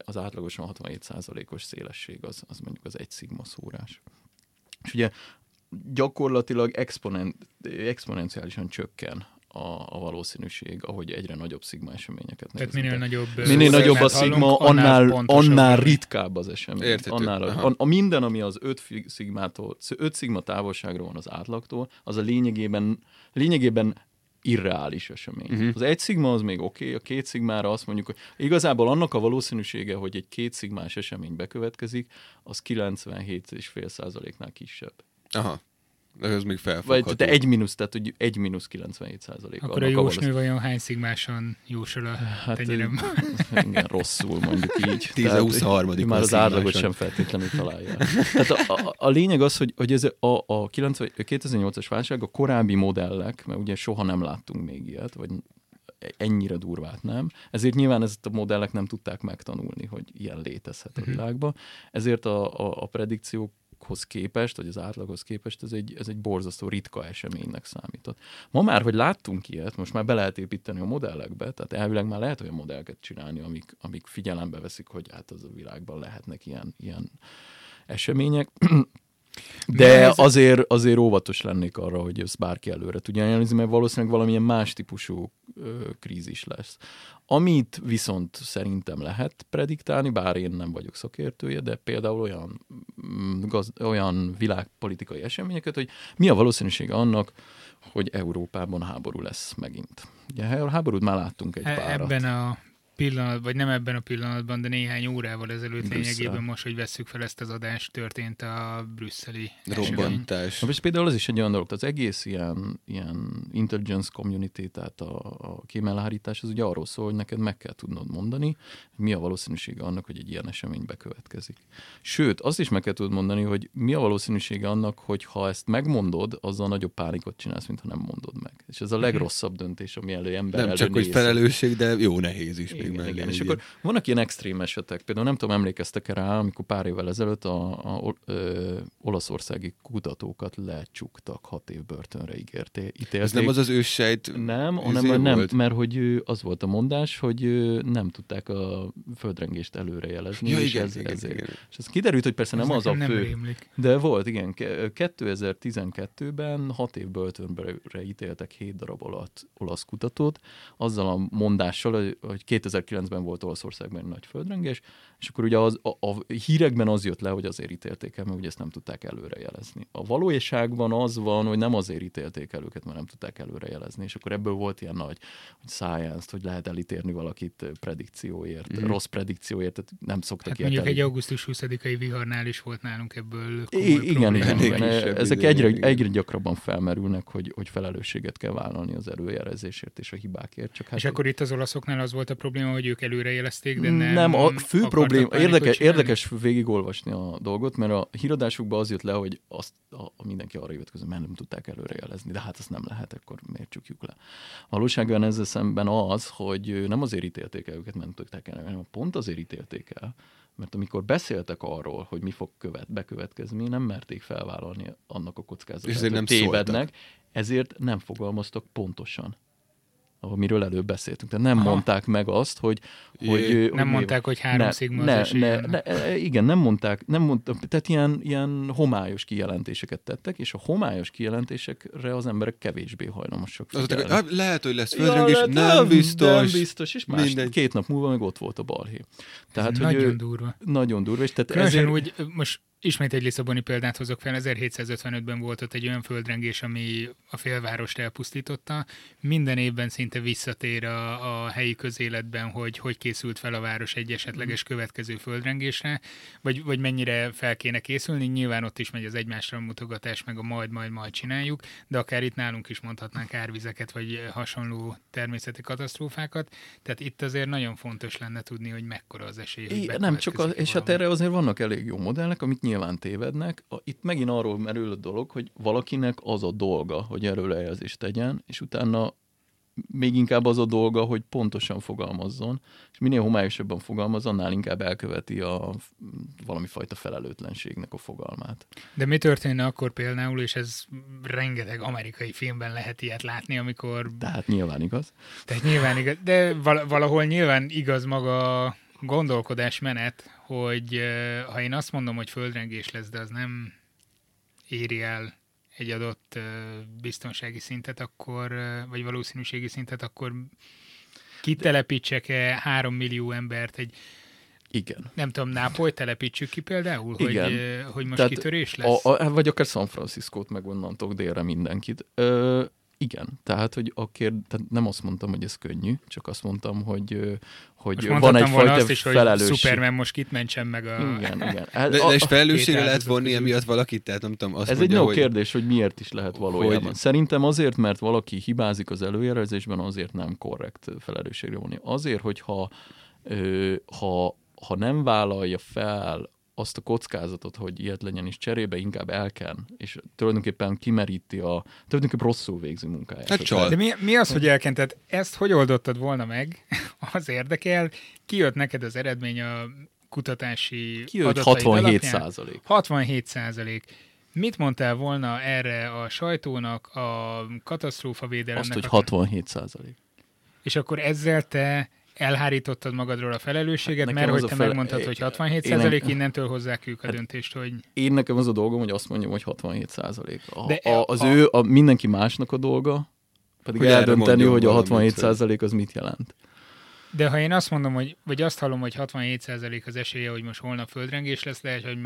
az átlagosan 67%-os szélesség, az mondjuk az egy szigma szórás. És ugye gyakorlatilag exponenciálisan csökken a valószínűség, ahogy egyre nagyobb szigma eseményeket nézünk. Tehát minél nagyobb a szigma, annál ritkább az esemény. Értető. Minden, ami az 5 szigma távolságra van az átlagtól, az a lényegében irreális esemény. Uh-huh. Az 1 szigma az még oké, a 2 szigmára azt mondjuk, hogy igazából annak a valószínűsége, hogy egy 2 szigmás esemény bekövetkezik, az 97,5%-nál kisebb. Aha. Ez még felfogható. Vagy tehát 1-97%. Akkor a jósnő vajon hány szigmáson jósol a tenyerem? Hát, igen, rosszul mondjuk így. 10-23. Már az átlagot sem feltétlenül találja. Tehát a lényeg az, hogy ez a 2008-as válság, a korábbi modellek, mert ugye soha nem láttunk még ilyet, vagy ennyire durvát nem. Ezért nyilván ezt a modellek nem tudták megtanulni, hogy ilyen létezhet a világban. Ezért a predikciók képest, vagy az átlaghoz képest ez egy borzasztó ritka eseménynek számított. Ma már, hogy láttunk ilyet, most már be lehet építeni a modellekbe, tehát elvileg már lehet olyan modelleket csinálni, amik figyelembe veszik, hogy hát az a világban lehetnek ilyen események. De azért óvatos lennék arra, hogy ezt bárki előre tudja jelzni, mert valószínűleg valamilyen más típusú krízis lesz. Amit viszont szerintem lehet prediktálni, bár én nem vagyok szakértője, de például olyan világpolitikai eseményeket, hogy mi a valószínűsége annak, hogy Európában háború lesz megint. Ugye a háborút már láttunk egy párat. Ebben a pillanatban, vagy nem ebben a pillanatban, de néhány órával ezelőtt lényegében most, hogy vesszük fel ezt az adást, történt a brüsszeli robbantás. Na, és például az is egy olyan dolog, az egész ilyen intelligence community, tehát a kémelhárítás, az ugye arról szól, hogy neked meg kell tudnod mondani, hogy mi a valószínűsége annak, hogy egy ilyen esemény bekövetkezik. Sőt, azt is meg kell tudod mondani, hogy mi a valószínűsége annak, hogy ha ezt megmondod, azzal nagyobb pánikot csinálsz, mint ha nem mondod meg. És ez a legrosszabb döntés, ami ember nem csak, hogy felelősség, de jó nehéz is. Igen. És akkor vannak ilyen extrém esetek, például nem tudom, emlékeztek-e rá, amikor pár évvel ezelőtt olaszországi kutatókat lecsuktak, 6 év börtönre ítélték. Ez nem az őssejt? Nem, mert hogy az volt a mondás, hogy nem tudták a földrengést előrejelezni. Ja, és igen. És ez kiderült, hogy persze ez nem az a fő. Rémlik. De volt, igen, 2012-ben 6 év börtönre ítéltek 7 darab alatt olasz kutatót, azzal a mondással, hogy 2009-ben volt Olaszországban egy nagy földrengés, és akkor ugye a hírekben az jött le, hogy azért ítélték el, mert ugye ezt nem tudták előrejelezni. A valóságban az van, hogy nem azért ítélték el őket, mert nem tudták előrejelezni, és akkor ebből volt ilyen nagy, hogy science, hogy lehet elítélni valakit predikcióért, rossz predikcióért, tehát nem szoktak ilyet. Hát mondjuk egy augusztus 20-ai viharnál is volt nálunk ebből komoly problémák. Ezek egyre gyakrabban felmerülnek, hogy felelősséget kell vállalni az előjelezésért és a hibákért. Csak és akkor itt az olaszoknál az volt a probléma, hogy ők előrejelezték, de nem a fő probléma. Érdekes végigolvasni a dolgot, mert a híradásukban az jött le, hogy azt mindenki arra hivatkozott, mert nem tudták előrejelezni, de hát azt nem lehet, akkor miért csukjuk le. Valóságban ezzel szemben az, hogy nem azért ítélték el őket, mert nem tudták el, hanem pont azért ítélték el, mert amikor beszéltek arról, hogy mi fog bekövetkezni, nem merték felvállalni annak a kockázatát, hogy nem tévednek, ezért nem fogalmaztak pontosan, amiről előbb beszéltünk. Tehát nem mondták meg azt, hogy nem mondták, hogy 3 szigma az esély. Igen, nem mondták, tehát ilyen homályos kijelentéseket tettek, és a homályos kijelentésekre az emberek kevésbé hajlamosak. Lehet, hogy lesz földrengés, és nem biztos, és más 2 nap múlva meg ott volt a balhé. Tehát, nagyon durva. Nagyon durva. Különösen úgy, most ismét egy lisszaboni példát hozok fel, 1755-ben volt ott egy olyan földrengés, ami a félvárost elpusztította. Minden évben szinte visszatér a helyi közéletben, hogy készült fel a város egy esetleges következő földrengésre, vagy mennyire fel kéne készülni. Nyilván ott is megy az egymásra mutogatás, meg a majd csináljuk, de akár itt nálunk is mondhatnánk árvizeket, vagy hasonló természeti katasztrófákat. Tehát itt azért nagyon fontos lenne tudni, hogy mekkora az esély, hogy bekövetkezik valami. És hát erre azért vannak elég jó modellek, amit nyilván tévednek. Itt megint arról merül a dolog, hogy valakinek az a dolga, hogy előrejelzést tegyen, és utána még inkább az a dolga, hogy pontosan fogalmazzon, és minél homályosabban fogalmaz, annál inkább elköveti a valami fajta felelőtlenségnek a fogalmát. De mi történne akkor például, és ez rengeteg amerikai filmben lehet ilyet látni, amikor... Tehát nyilván igaz. De valahol nyilván igaz maga a gondolkodásmenet, hogy ha én azt mondom, hogy földrengés lesz, de az nem éri el egy adott biztonsági szintet, akkor, vagy valószínűségi szintet, akkor kitelepítsek-e 3 millió embert egy... Igen. Nem tudom, Nápolyt telepítsük ki például, hogy most tehát kitörés lesz? Vagy akár San Franciscót meg onnantól délre mindenkit. Igen, tehát hogy tehát nem azt mondtam, hogy ez könnyű, csak azt mondtam, hogy van egyfajta azt is, felelősség. Hogy Superman most kit mentsen meg a... Igen. De és felelősségre lehet vonni emiatt valakit? Tehát nem tudom, azt ez mondja, egy jó kérdés, hogy miért is lehet valójában. Hogy... Szerintem azért, mert valaki hibázik az előjelzésben, azért nem korrekt felelősségre vonni. Azért, hogyha ha nem vállalja fel azt a kockázatot, hogy ilyet legyen, és cserébe inkább elken, és tulajdonképpen kimeríti tulajdonképpen rosszul végző munkáját. Hát de mi az, hogy elken? Tehát ezt hogy oldottad volna meg? Az érdekel, ki jött neked az eredmény a kutatási adataid alapján? 67%. Mit mondtál volna erre a sajtónak, a katasztrófavédelemnek? Azt, hogy 67%. És akkor ezzel te elhárítottad magadról a felelősséget, hát mert hogy te megmondtad, hogy 67%, innentől hozzák ők a döntést, hogy... Én nekem az a dolgom, hogy azt mondjam, hogy 67%. Mindenki másnak a dolga, pedig hogy eldönteni, hogy a 67% az mit jelent. De ha én azt mondom, vagy azt hallom, hogy 67% az esélye, hogy most holnap földrengés lesz, lehet, hogy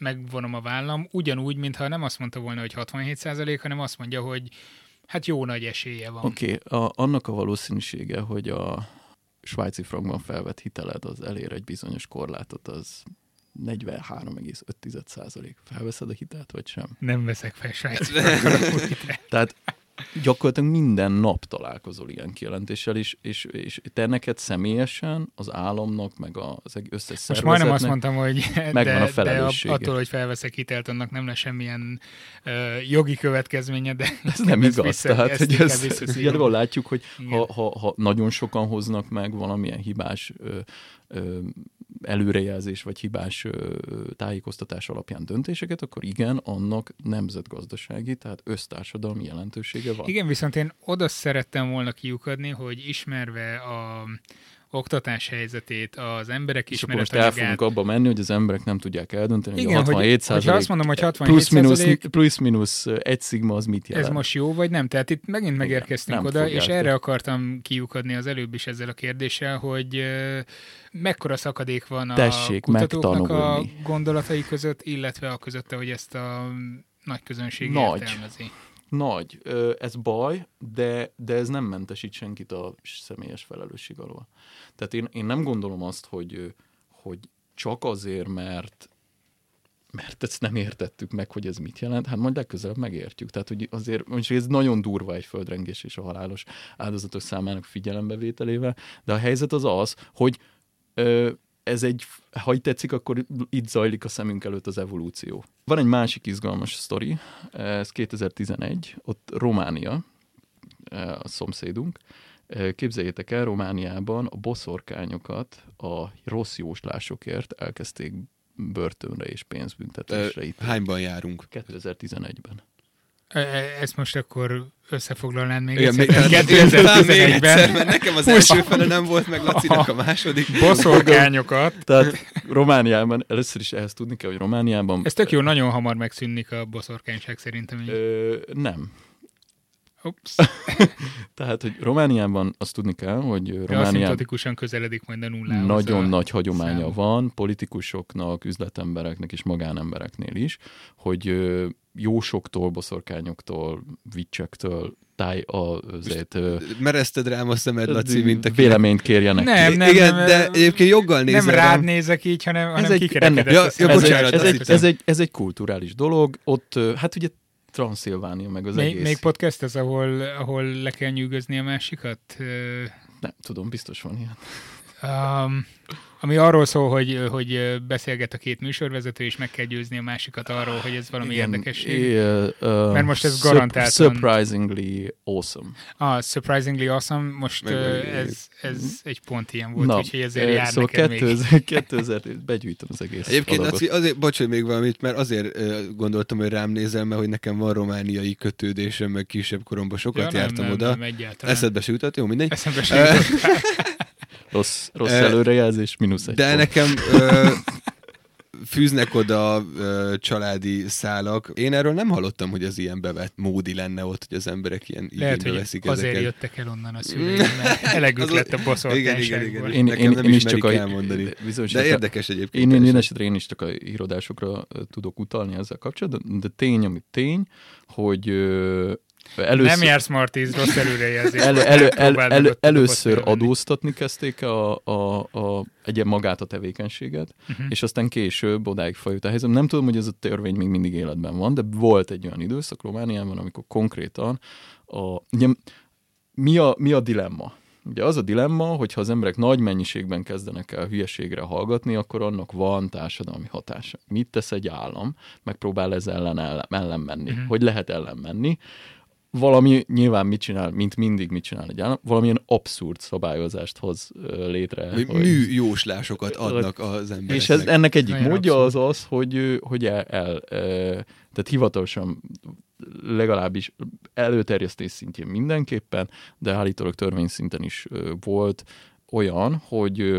megvonom a vállam, ugyanúgy, mintha nem azt mondta volna, hogy 67%, hanem azt mondja, hogy hát jó nagy esélye van. Oké, annak a valószínűsége, hogy a svájci frankban felvett hiteled, az elér egy bizonyos korlátot, az 43,5%. Felveszed a hitelt, vagy sem? Nem veszek fel svájci frankban. Tehát gyakorlatilag minden nap találkozol ilyen kijelentéssel, és te neked személyesen, az államnak, meg az összes szervezetnek... Most majdnem azt mondtam, hogy megvan a felelőssége. De attól, hogy felveszek hitelt, annak nem lesz semmilyen jogi következménye, de... Ez nem igaz, tehát látjuk, hogy ha nagyon sokan hoznak meg valamilyen hibás előrejelzés, vagy hibás tájékoztatás alapján döntéseket, akkor igen, annak nemzetgazdasági, tehát össztársadalmi jelentősége van. Igen, viszont én oda szerettem volna kiukadni, hogy ismerve a oktatás helyzetét, az emberek ismeretanyagát... És akkor most el fogunk abba menni, hogy az emberek nem tudják eldönteni, igen, hogy a 67%... Azt mondom, hogy 67% plusz-minusz 1 szigma az mit jelent? Ez most jó, vagy nem? Tehát itt megint megérkeztünk oda, és erre akartam kiukadni az előbb is ezzel a kérdéssel, hogy mekkora szakadék van a kutatóknak a gondolatai között, illetve a között, hogy ezt a nagy közönség értelmezi. Nagy. Ez baj, de ez nem mentesít senkit a személyes felelősség alól. Tehát én nem gondolom azt, hogy csak azért, mert ezt nem értettük meg, hogy ez mit jelent, hát majd legközelebb megértjük. Tehát hogy azért, mondjuk ez nagyon durva egy földrengés és a halálos áldozatok számának figyelembevételével, de a helyzet az az, hogy ez egy, ha így tetszik, akkor itt zajlik a szemünk előtt az evolúció. Van egy másik izgalmas sztori, ez 2011, ott Románia, a szomszédunk. Képzeljétek el, Romániában a boszorkányokat a rossz jóslásokért elkezdték börtönre és pénzbüntetésre itt. Hányban járunk? 2011-ben. Ezt most akkor összefoglalnád még egyszer. 2011-ben. Nekem az első fele nem volt, meg Lacinak a második. Boszorkányokat. Tehát Romániában, először is ehhez tudni kell, hogy Romániában... Ez tök jó, nagyon hamar megszűnik a boszorkányság szerintem. Nem. Ups. Tehát, hogy Romániában azt tudni kell, hogy Románia... aszimtotikusan közeledik majd a nullához. Nagyon nagy hagyománya van politikusoknak, üzletembereknek és magánembereknél is, hogy jósoktól, boszorkányoktól, viccektől, mereszted rám a szemed, Laci, mint aki... Véleményt kérjenek. Nem. Igen, de egyébként joggal nézel nem rád nézek így, hanem kikerekedett. Ez egy kulturális dolog. Ott, hát ugye Transzilvánia meg az egész. Még podcast ez, ahol le kell nyűgözni a másikat? Nem tudom, biztos van ilyen. Ami arról szól, hogy beszélget a két műsorvezető, és meg kell győzni a másikat arról, hogy ez valami érdekesség. Mert most ez garantáltan... Surprisingly Awesome. Surprisingly Awesome, most ez egy pont ilyen volt, úgyhogy ezért jár szóval neked 2000 begyűjtöm az egész egyébként adagot. Egyébként, azért, bocsánat még valamit, mert azért gondoltam, hogy rám nézel, mert hogy nekem van romániai kötődésem, meg kisebb koromban sokat jártam oda. Nem, eszedbe se jutott, jó, mindegy. Eszedbe se jutott. Rossz előrejelzés, -1 pont. De nekem fűznek oda családi szálak. Én erről nem hallottam, hogy az ilyen bevett módi lenne ott, hogy az emberek ilyen igénybe veszik ezeket. Azért jöttek el onnan a szüleim, mert elegük lett a baszoltányságból. Nekem nem ismerik elmondani. De érdekes egyébként. Én esetre én is csak a irodásokra tudok utalni ezzel kapcsolatban, de tény, ami tény, hogy... Nem jársz Martíz, rossz előrejelzés. Először adóztatni kezdték egyen magát a tevékenységet, és aztán később odáig feljut a helyzet. Nem tudom, hogy ez a törvény még mindig életben van, de volt egy olyan időszak Romániában, amikor konkrétan ugye, mi a dilemma? Ugye az a dilemma, hogyha az emberek nagy mennyiségben kezdenek el hülyeségre hallgatni, akkor annak van társadalmi hatása. Mit tesz egy állam? Megpróbál ez ellen menni. Hogy lehet ellen menni? Valami nyilván mit csinál, mint mindig mit csinál egy állam, valamilyen abszurd szabályozást hoz létre. Műjóslásokat adnak az embereknek. És ennek egyik nagyon módja abszurd. Az, hogy tehát hivatalosan legalábbis előterjesztés szintjén mindenképpen, de állítólag törvényszinten is volt olyan, hogy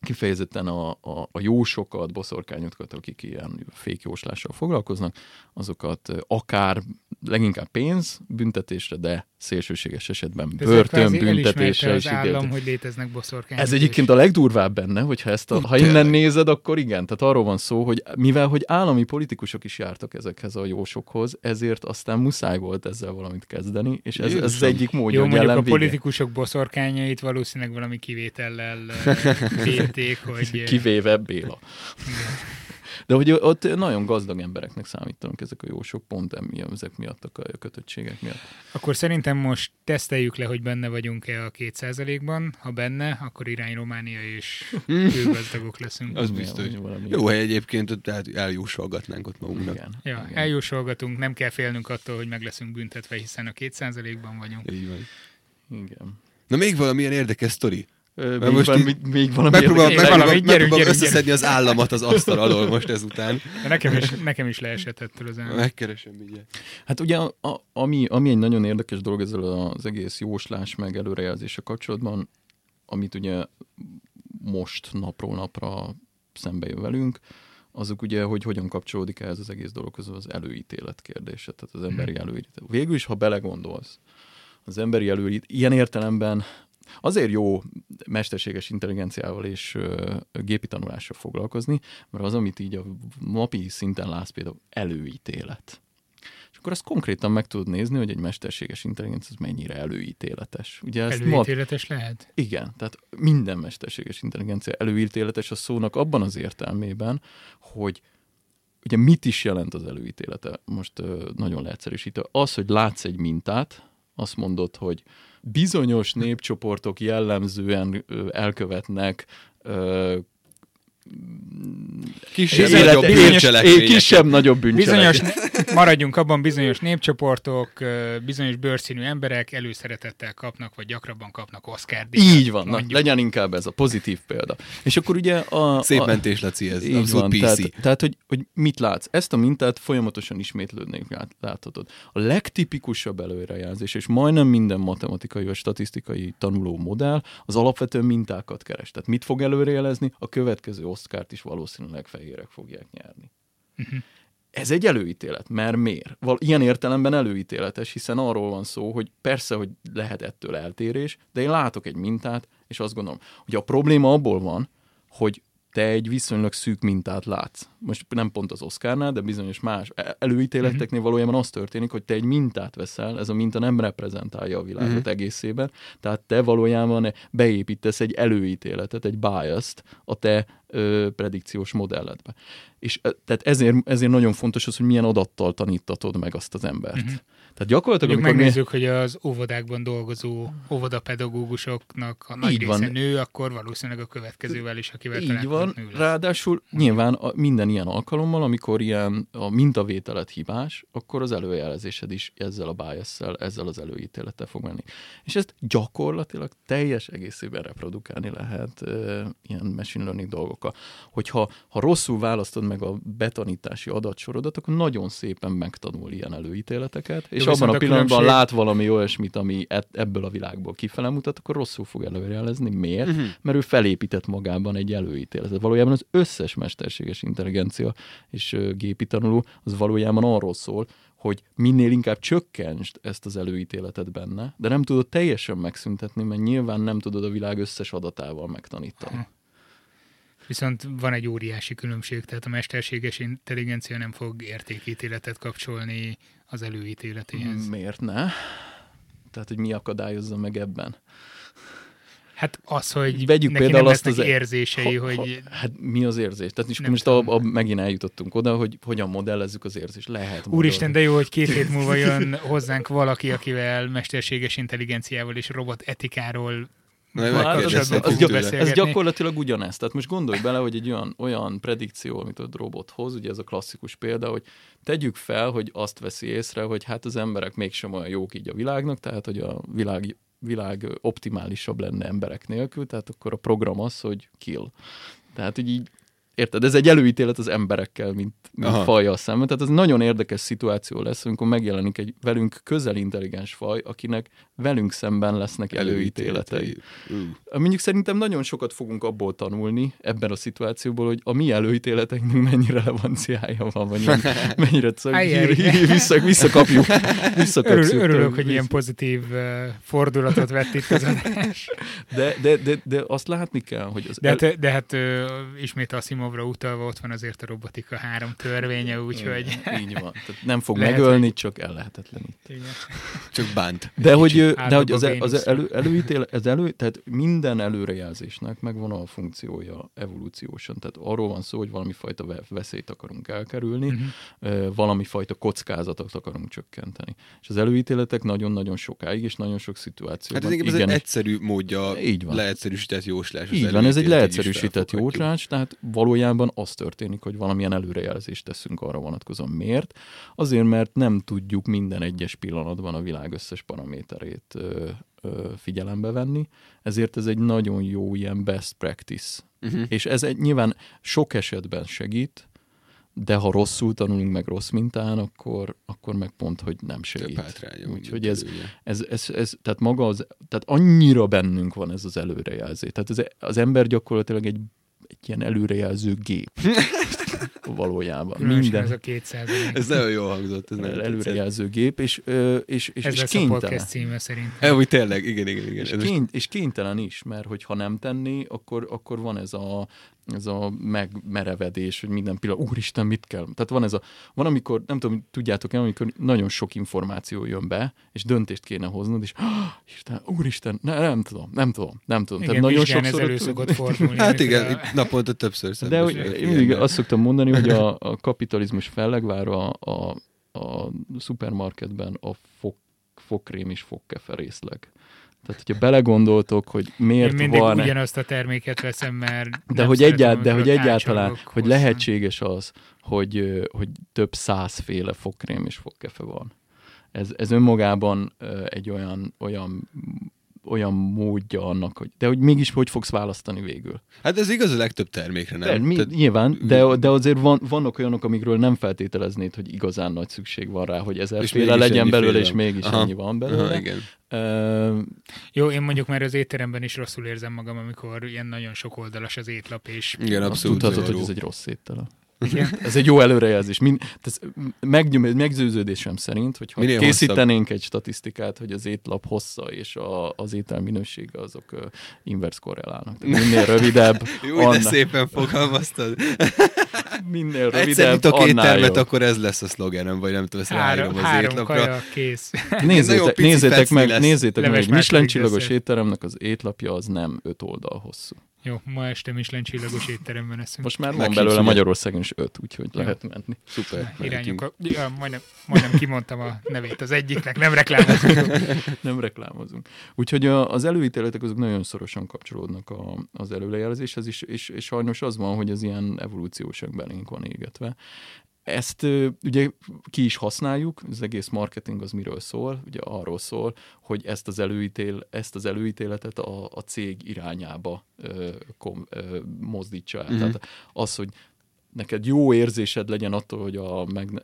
kifejezetten a jósokat, boszorkányokat, akik ilyen fékjóslással foglalkoznak, azokat akár leginkább pénzbüntetésre, de szélsőséges esetben börtönbüntetésre is állam, hogy léteznek boszorkányok. Ez egyébként a legdurvább benne, hogyha ha innen nézed, akkor igen. Tehát arról van szó, hogy mivel hogy állami politikusok is jártak ezekhez a jósokhoz, ezért aztán muszáj volt ezzel valamit kezdeni, és ez az egyik módja. Jó, mondjuk a politikusok boszorkányait valószínűleg valami kivétellel védték, hogy... Kivéve Béla. De hogy ott nagyon gazdag embereknek számítanak ezek a jósok, pont ezek miatt, a kötöttségek miatt. Akkor szerintem most teszteljük le, hogy benne vagyunk-e a 2%-ban. Ha benne, akkor irány Románia és külgazdagok leszünk. Az biztos. Jó hely egyébként, tehát eljósolgatnánk ott magunknak. Igen. Ja, igen. Eljósolgatunk, nem kell félnünk attól, hogy meg leszünk büntetve, hiszen a 2%-ban vagyunk. Így van. Igen. Na még valamilyen érdekes sztori. Megpróbálom összeszedni az államat az asztal alól most ezután. Nekem is leesett ettől az állam. Megkeresem mindjárt. Hát ugye, ami egy nagyon érdekes dolog ezzel az egész jóslás meg előrejelzése kapcsolatban, amit ugye most napról napra szembe jön velünk, azok ugye, hogy hogyan kapcsolódik ez az egész dologhoz az előítélet kérdése, tehát az emberi előítélet. Végül is, ha belegondolsz, az emberi előítélet ilyen értelemben azért jó mesterséges intelligenciával és gépi tanulással foglalkozni, mert az, amit így a napi szinten látsz, például előítélet. És akkor azt konkrétan meg tudod nézni, hogy egy mesterséges intelligencia az mennyire előítéletes. Ugye előítéletes lehet? Igen, tehát minden mesterséges intelligencia előítéletes a szónak abban az értelmében, hogy ugye mit is jelent az előítélete? Most nagyon leegyszerűsítve. Az, hogy látsz egy mintát, azt mondod, hogy bizonyos népcsoportok jellemzően elkövetnek kisebb-nagyobb bűncselekményeket. Maradjunk abban, bizonyos népcsoportok, bizonyos bőrszínű emberek előszeretettel kapnak, vagy gyakrabban kapnak Oscar-díjat. Így van, legyen inkább ez a pozitív példa. És akkor ugye szép mentés, Laci, ez abszolút PC. Tehát hogy mit látsz? Ezt a mintát folyamatosan ismétlődnék láthatod. A legtipikusabb előrejelzés, és majdnem minden matematikai vagy statisztikai tanuló modell az alapvető mintákat keres. Tehát mit fog előrejelezni? A következő Oscart is valószínűleg fehérek fogják nyerni. Ez egy előítélet, mert miért? Ilyen értelemben előítéletes, hiszen arról van szó, hogy persze, hogy lehet ettől eltérés, de én látok egy mintát, és azt gondolom, hogy a probléma abból van, hogy te egy viszonylag szűk mintát látsz. Most nem pont az Oscarnál, de bizonyos más előítéleteknél valójában az történik, hogy te egy mintát veszel, ez a minta nem reprezentálja a világot egészében, tehát te valójában beépítesz egy előítéletet, egy bias-t a te predikciós modelledbe. És tehát ezért nagyon fontos az, hogy milyen adattal tanítatod meg azt az embert. Tehát gyakorlatilag, megnézzük, hogy az óvodákban dolgozó óvodapedagógusoknak a nagy része nő, akkor valószínűleg a következővel is, akivel találkozik, nő lesz. Ráadásul nyilván minden ilyen alkalommal, amikor ilyen a mintavételet hibás, akkor az előjelzésed is ezzel a biasszel, ezzel az előítélettel fog menni. És ezt gyakorlatilag teljes egészében reprodukálni lehet ilyen machine learning dolgokkal. Hogyha rosszul választod meg a betanítási adatsorodat, akkor nagyon szépen megtanul ilyen előítéleteket, és abban a pillanatban lát valami olyasmit, ami ebből a világból kifele mutat, akkor rosszul fog előjelezni. Miért? Mert ő felépített magában egy előítéletet. Valójában az összes mesterséges intelligencia és gépi tanuló az valójában arról szól, hogy minél inkább csökkentsd ezt az előítéletet benne, de nem tudod teljesen megszüntetni, mert nyilván nem tudod a világ összes adatával megtanítani. Viszont van egy óriási különbség, tehát a mesterséges intelligencia nem fog értékítéletet kapcsolni az előítéletéhez. Miért ne? Tehát, hogy mi akadályozza meg ebben? Hát az, hogy vegyük neki nem lesznek érzései, hogy... Hát mi az érzés? Tehát most megint eljutottunk oda, hogy hogyan modellezzük az érzést. Lehet. Úristen, de jó, hogy 2 hét múlva jön hozzánk valaki, akivel mesterséges intelligenciával és robot etikáról... Ez gyakorlatilag ugyanez. Tehát most gondolj bele, hogy egy olyan predikció, amit a robot hoz, ugye ez a klasszikus példa, hogy tegyük fel, hogy azt veszi észre, hogy hát az emberek mégsem olyan jók így a világnak, tehát hogy a világ optimálisabb lenne emberek nélkül, tehát akkor a program az, hogy kill. Tehát, hogy így, érted, ez egy előítélet az emberekkel, mint fajjal szemben. Tehát ez nagyon érdekes szituáció lesz, amikor megjelenik egy velünk közel intelligens faj, akinek velünk szemben lesznek előítéletei. Mondjuk szerintem nagyon sokat fogunk abból tanulni ebben a szituációból, hogy a mi előítéleteknek mennyire relevanciája van, vagy mennyire visszakapjuk. Örülök, hogy ilyen pozitív fordulatot vett itt az adás. De azt látni kell, hogy... De hát ismét Asimovra utalva ott van azért a robotika 3 törvénye, úgyhogy... Így van. Tehát nem fog megölni, csak ellehetetlenít. Igen. Csak bánt. Tehát minden előrejelzésnek megvan a funkciója evolúciósan. Tehát arról van szó, hogy valami fajta veszélyt akarunk elkerülni, valami fajta kockázatot akarunk csökkenteni. És az előítéletek nagyon-nagyon sokáig, és nagyon sok szituációban... Hát ez egy egyszerű módja, leegyszerűsített jóslás. Így van, ez egy leegyszerűsített jóslás, tehát valójában az történik, hogy valamilyen előrejelzést teszünk arra vonatkozóan. Miért? Azért, mert nem tudjuk minden egyes pillanatban a világ összes paraméterét figyelembe venni, ezért ez egy nagyon jó ilyen best practice. És ez nyilván sok esetben segít, de ha rosszul tanulunk meg rossz mintán, akkor meg pont, hogy nem segít. Úgyhogy tehát maga az, tehát annyira bennünk van ez az előrejelzés. Tehát ez, az ember gyakorlatilag egy ilyen előrejelző gép. Valójában. Minden. Ez a 200. Ez nagyon jól hangzott. Ez előrejelző gép, és ez és lesz kénytelen. A podcast címe szerintem. Úgy tényleg, igen. És kénytelen is, mert hogyha nem tenni, akkor van ez a megmerevedés, hogy minden pillanat, úristen, mit kell? Tehát van van amikor, nem tudom, tudjátok-e, amikor nagyon sok információ jön be, és döntést kéne hoznod, és úristen, nem tudom. Igen, tehát nagyon sokszor előszokott fordulni. Hát igen, naponta többször szembesül. De én mindig azt szoktam mondani, hogy a kapitalizmus fellegvára a szupermarketben a fogkrém és fogkefe részleg. Tehát, hogyha belegondoltok, hogy miért van... Én mindig ugyanazt a terméket veszem, mert... De hogy egyáltalán, hogy lehetséges az, hogy több 100 féle fogkrém és fogkefe van. Ez önmagában egy olyan módja annak, hogy... De hogy mégis hogy fogsz választani végül? Hát ez igaz a legtöbb termékre, nem? Nyilván, de azért vannak olyanok, amikről nem feltételeznéd, hogy igazán nagy szükség van rá, hogy 1000 féle legyen belőle, és mégis ennyi van belőle. Aha, igen. Jó, én mondjuk már az étteremben is rosszul érzem magam, amikor ilyen nagyon sok oldalas az étlap, és... Igen, abszolút. Tudhatod, hogy ez egy rossz étterem. Igen. Ez egy jó előrejelzés. Meggyőződésem szerint, hogyha minél készítenénk hosszabb egy statisztikát, hogy az étlap hossza és az étel minősége azok inverse korrelálnak. Tehát minél rövidebb, jó, de szépen fogalmaztad. Minél rövidebb, annál éttermet, akkor ez lesz a szlogenem, vagy nem tudom, ezt ráírom az étlapra. 3 kaja, kész. Nézzétek meg, egy Michelin-csillagos étteremnek az étlapja az nem 5 oldal hosszú. Jó, ma este Michelin-csillagos étteremben eszünk. Most már van belőle Magyarországon is 5, úgyhogy lehet menni. Szuper. Irányunk. Ja, majdnem kimondtam a nevét az egyiknek, nem reklámozunk. Nem reklámozunk. Úgyhogy az előítéletek azok nagyon szorosan kapcsolódnak az előrejelzéshez is, és sajnos az van, hogy az ilyen evolúciósak belénk van égetve. Ezt ugye ki is használjuk, az egész marketing az miről szól, ugye arról szól, hogy ezt az előítéletet a cég irányába mozdítsa el. Mm-hmm. Tehát az, hogy neked jó érzésed legyen attól, hogy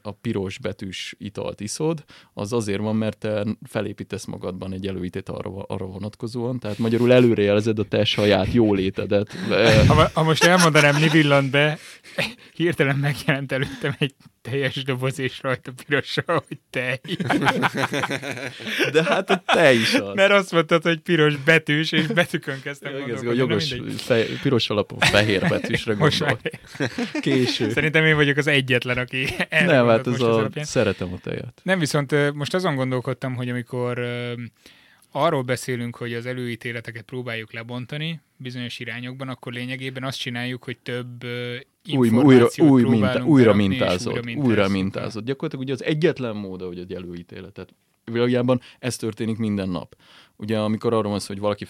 a piros betűs italt iszod, az azért van, mert te felépítesz magadban egy előítét arra vonatkozóan, tehát magyarul előrejelzed a te saját jólétedet. Ha most elmondanám, mi villant be, hirtelen megjelent előttem egy teljes doboz és rajta pirossal, hogy tej. De hát a tej is az. Mert azt mondtad, hogy piros betűs, és betűkön kezdtem gondolkodni. Piros alapon fehér betűsre gondolok. Késő. Szerintem én vagyok az egyetlen, aki elmondott. Nem, hát ez szeretem a tejet. Nem, viszont most azon gondolkodtam, hogy amikor arról beszélünk, hogy az előítéleteket próbáljuk lebontani bizonyos irányokban, akkor lényegében azt csináljuk, hogy több információt újra mintázod. Gyakorlatilag ugye az egyetlen mód, hogy egy előítéletet valójában ez történik minden nap. Ugye amikor arról van szó, hogy valaki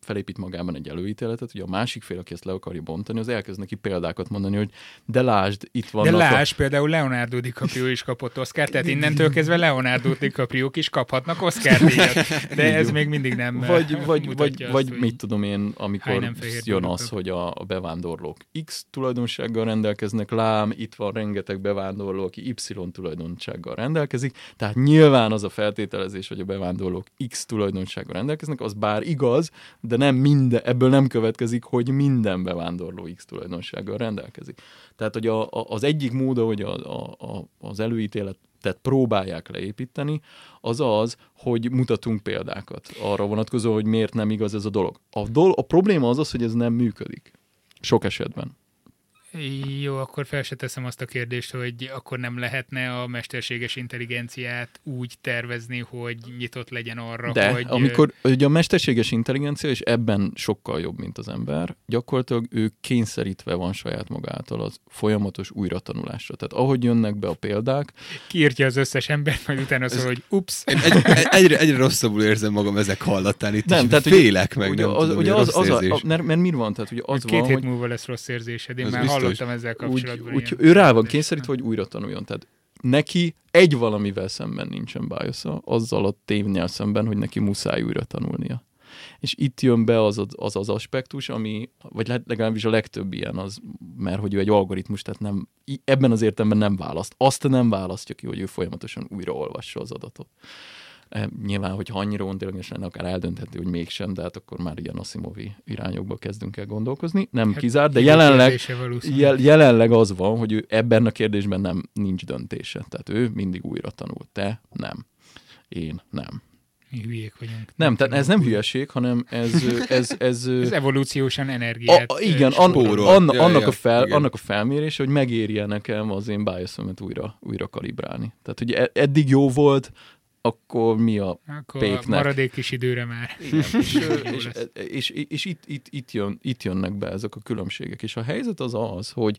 felépít magában egy előítéletet, ugye a másik fél, aki ezt le akarja bontani, az elkezd neki példákat mondani, hogy de lásd, itt vannak. De lásd, például Leonardo DiCaprio is kapott Oscart, tehát innentől kezdve Leonardo DiCaprio is kaphatnak Oscar-díjat. De ez még mindig nem Vagy mit tudom én, amikor jön az, hogy a bevándorlók X tulajdonsággal rendelkeznek, lám, itt van rengeteg bevándorló, aki Y tulajdonsággal rendelkezik, tehát nyilván az a feltételezés, hogy a bevándorlók X tulajdonsággal rendelkeznek, az bár igaz, de nem minden, ebből nem következik, hogy minden bevándorló X tulajdonsággal rendelkezik. Tehát, hogy az egyik móda, hogy az előítéletet próbálják leépíteni, az az, hogy mutatunk példákat arra vonatkozóan, hogy miért nem igaz ez a dolog. A probléma az, hogy ez nem működik. Sok esetben. Jó, akkor fel se teszem azt a kérdést, hogy akkor nem lehetne a mesterséges intelligenciát úgy tervezni, hogy nyitott legyen arra, hogy... De amikor ugye a mesterséges intelligencia, és ebben sokkal jobb, mint az ember, gyakorlatilag ő kényszerítve van saját magától az folyamatos újratanulásra. Tehát ahogy jönnek be a példák... Kiírtja az összes embert, majd utána szól, hogy ups! Egyre rosszabbul érzem magam ezek hallatán itt, nem, tehát félek meg, ugye, nem az, tudom, az mert mi van? Tehát, ugye az két van, hét múlva lesz rossz érzésed, én már hallottam ezzel kapcsolatban. Ő rá van kényszerítve, hogy újra tanuljon. Tehát neki egy valamivel szemben nincsen biasza, azzal a tévnél szemben, hogy neki muszáj újra tanulnia. És itt jön be az aspektus, ami, vagy legalábbis a legtöbb ilyen az, mert hogy ő egy algoritmus, tehát nem, ebben az értelemben nem választ. Azt nem választja ki, hogy ő folyamatosan újraolvassa az adatot. Nyilván, hogyha annyira ontérleges lenne, akár eldönthető, hogy mégsem, de hát akkor már ilyen Asimovi irányokba kezdünk el gondolkozni. Nem kizárt, de jelenleg az van, hogy ő ebben a kérdésben nincs döntése. Tehát ő mindig újra tanul. Te nem. Én nem. Mi hülyék vagyunk. Nem, tehát ez nem hülyeség, hanem ez evolúciósan energiát. Igen, annak a felmérése, hogy megérje nekem az én biasomat újra kalibrálni. Tehát, hogy eddig jó volt, akkor mi a péknek? Maradék kis időre már. Igen, és itt jönnek be ezek a különbségek. És a helyzet az, hogy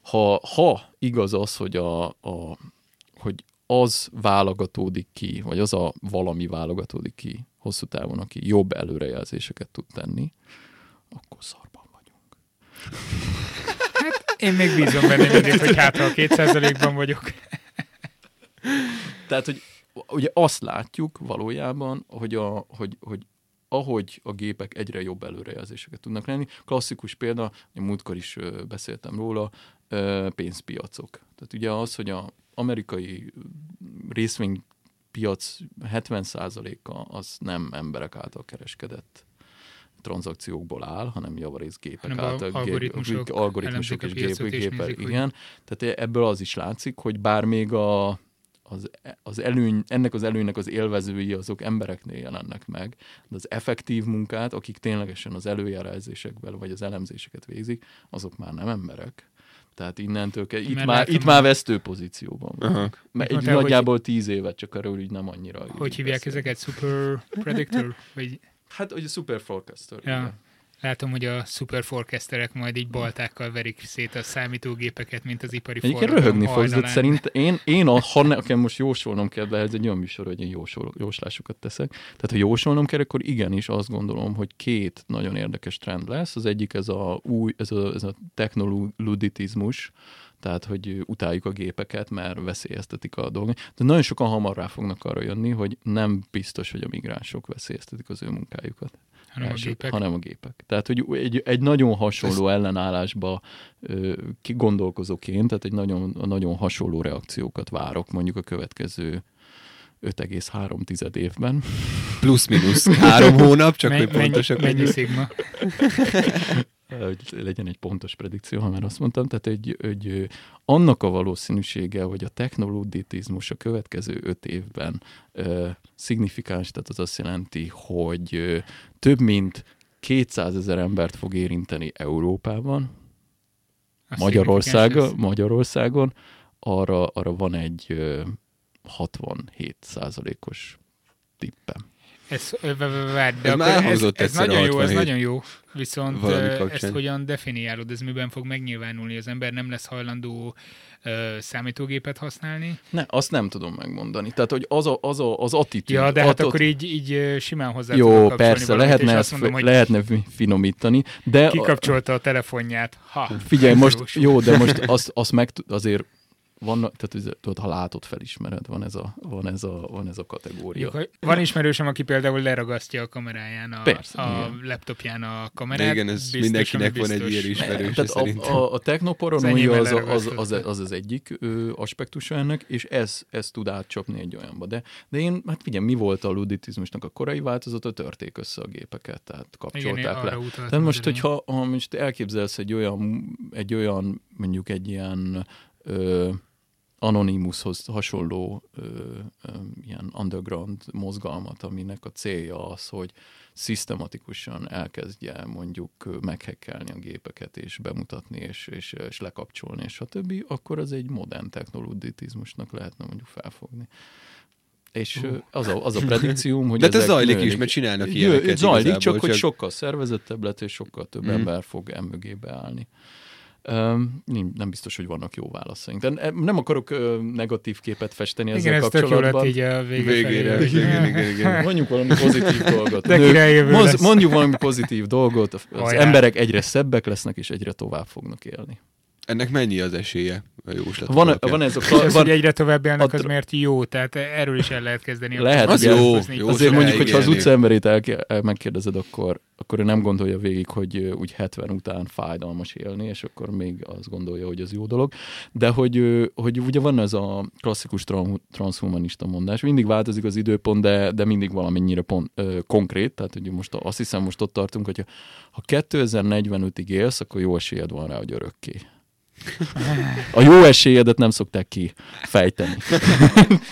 ha igaz az, hogy, hogy az válogatódik ki, vagy az a valami válogatódik ki hosszú távon, aki jobb előrejelzéseket tud tenni, akkor szarban vagyunk. Hát én még bízom benne mindig, hogy hátra a 2%-ban vagyok. Tehát, hogy ugye azt látjuk valójában, hogy ahogy a gépek egyre jobb előrejelzéseket tudnak lenni. Klasszikus példa, múltkor is beszéltem róla, pénzpiacok. Tehát ugye az, hogy az amerikai részvénypiac 70%-a az nem emberek által kereskedett tranzakciókból áll, hanem javarész gépek által. Algoritmusok és gépek. Igen. Tehát ebből az is látszik, hogy bár még az előny, ennek az előnynek az élvezői azok embereknél jelennek meg, de az effektív munkát, akik ténylegesen az előrejelzésekben vagy az elemzéseket végzik, azok már nem emberek. Tehát innentől itt már vesztő pozícióban vagyunk. Mert nagyjából 10 évet csak erről így nem annyira. Hogy hívják ezeket? Super predictor? Vagy... Hát, hogy a super forecaster. Ja. Látom, hogy a super forecasterek majd így baltákkal verik szét a számítógépeket, mint az ipari forradalom. Egyébként röhögni fogsz, de szerint ha nekem most jósolnom kell, de ez egy olyan műsor, hogy én jóslásokat teszek. Tehát ha jósolnom kell, akkor igenis azt gondolom, hogy két nagyon érdekes trend lesz. Az egyik ez a technoluditizmus, tehát hogy utáljuk a gépeket, mert veszélyeztetik a dolgokat. De nagyon sokan hamar rá fognak arra jönni, hogy nem biztos, hogy a migránsok veszélyeztetik az ő munkájukat. Hanem a gépek. Tehát, hogy egy nagyon hasonló ellenállásba gondolkozóként, tehát egy nagyon hasonló reakciókat várok mondjuk a következő 5,3 évben. Plusz-minusz 3 hónap, csak hogy pontosak. Mennyi szigma? Legyen egy pontos predikció, ha már azt mondtam. Tehát egy annak a valószínűsége, hogy a technoluditizmus a következő 5 évben szignifikáns, tehát az azt jelenti, hogy több mint 200 000 embert fog érinteni Európában, Magyarországon, arra van egy 67%-os tippem. Ez nagyon jó, viszont ezt hogyan definiálod, ez miben fog megnyilvánulni? Az ember nem lesz hajlandó számítógépet használni? Ne, azt nem tudom megmondani. Tehát, hogy az attitűd... Ja, de hát akkor így simán hozzá tudom kapcsolni. Jó, persze, lehetne finomítani, de... Kikapcsolta a telefonját. Figyelj, most jó, de most azt meg azért... Vannak, tehát tudod, ha látod, felismered, van ez a kategória. Jó, van ismerősöm, aki például leragasztja a kameráján, a laptopján a kamerát. De igen, ez biztos, mindenkinek van egy ilyen ismerőse szerintem. A technoparanója az egyik aspektusa ennek, és ez tud átcsapni egy olyanba. De én, hát figyelj, mi volt a luditizmusnak a korai változata? Törték össze a gépeket, tehát kapcsolták le. Tehát most, hogyha most elképzelsz egy olyan, mondjuk egy ilyen Anonymoushoz hasonló ilyen underground mozgalmat, aminek a célja az, hogy szisztematikusan elkezdje mondjuk meghekkelni a gépeket, és bemutatni, és lekapcsolni, és a többi, akkor az egy modern technoluditizmusnak lehetne mondjuk felfogni. És az a predikcióm, hogy... De ez zajlik is, mert csinálnak ilyeneket. Zajlik, csak hogy sokkal szervezettebb lett, és sokkal több ember fog emögébe állni. Nem biztos, hogy vannak jó válaszaink. De nem akarok negatív képet festeni ezzel kapcsolatban. Igen, ez tök jól lett így a végére. Mondjuk valami pozitív dolgot. Mondjuk valami pozitív dolgot. Az emberek egyre szebbek lesznek, és egyre tovább fognak élni. Ennek mennyi az esélye a jóslatok alapján? Hogy egyre tovább élnek, az miért jó? Tehát erről is el lehet kezdeni. Lehet, az jó. Azért mondjuk, hogy ha az utcaemberét megkérdezed, akkor ő nem gondolja végig, hogy úgy 70 után fájdalmas élni, és akkor még azt gondolja, hogy az jó dolog. De hogy ugye van ez a klasszikus transhumanista mondás, mindig változik az időpont, de mindig valamennyire konkrét. Tehát hogy most azt hiszem, most ott tartunk, hogy ha 2045-ig élsz, akkor jó esélyed van rá, hogy örökké. A jó esélyedet nem szokták kifejteni.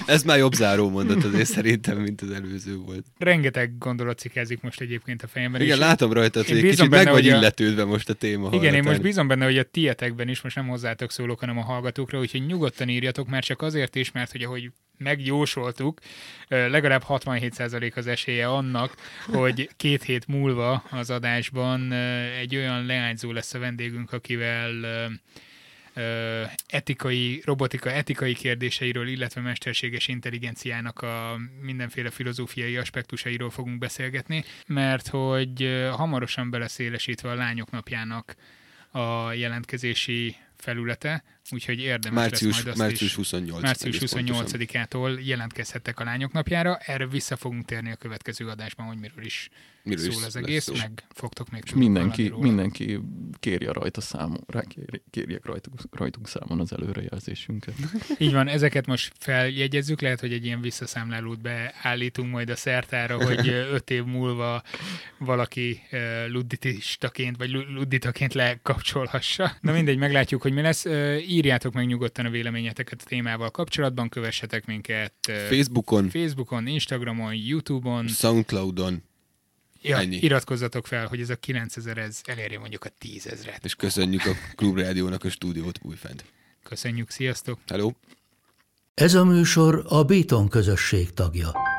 Ez már jobb záró mondat azért szerintem, mint az előző volt. Rengeteg gondolat cikázik most egyébként a fejemben. Igen, látom rajtad, hogy kicsit meg vagy illetődve most a téma. Igen, én most bízom benne, hogy a tietekben is, most nem hozzátok szólok, hanem a hallgatókra, úgyhogy nyugodtan írjatok, már csak azért is, mert hogy ahogy megjósoltuk, legalább 67% az esélye annak, hogy 2 hét múlva az adásban egy olyan leányzó lesz a vendégünk, akivel robotika etikai kérdéseiről, illetve mesterséges intelligenciának a mindenféle filozófiai aspektusairól fogunk beszélgetni, mert hogy hamarosan beleszélesítve a Lányok Napjának a jelentkezési felülete, úgyhogy érdemes lesz majd azt Március 28-ától jelentkezhettek a Lányok Napjára. Erre vissza fogunk térni a következő adásban, hogy miről is szól az egész, meg fogtok még tudni. Mindenki kérjek rajtunk számon az előrejelzésünket. Így van, ezeket most feljegyezzük, lehet, hogy egy ilyen visszaszámlálót beállítunk majd a szertára, hogy 5 év múlva valaki ludditaként lekapcsolhassa. Na mindegy, meglátjuk, hogy mi lesz. Írjátok meg nyugodtan a véleményeteket a témával kapcsolatban, kövessetek minket Facebookon, Instagramon, YouTube-on, SoundCloudon. Ja, iratkozzatok fel, hogy ez a 9000 elérje mondjuk a 10 000-et. És köszönjük a Klub Rádiónak a stúdiót újfent. Köszönjük, sziasztok! Hello. Ez a műsor a Béton közösség tagja.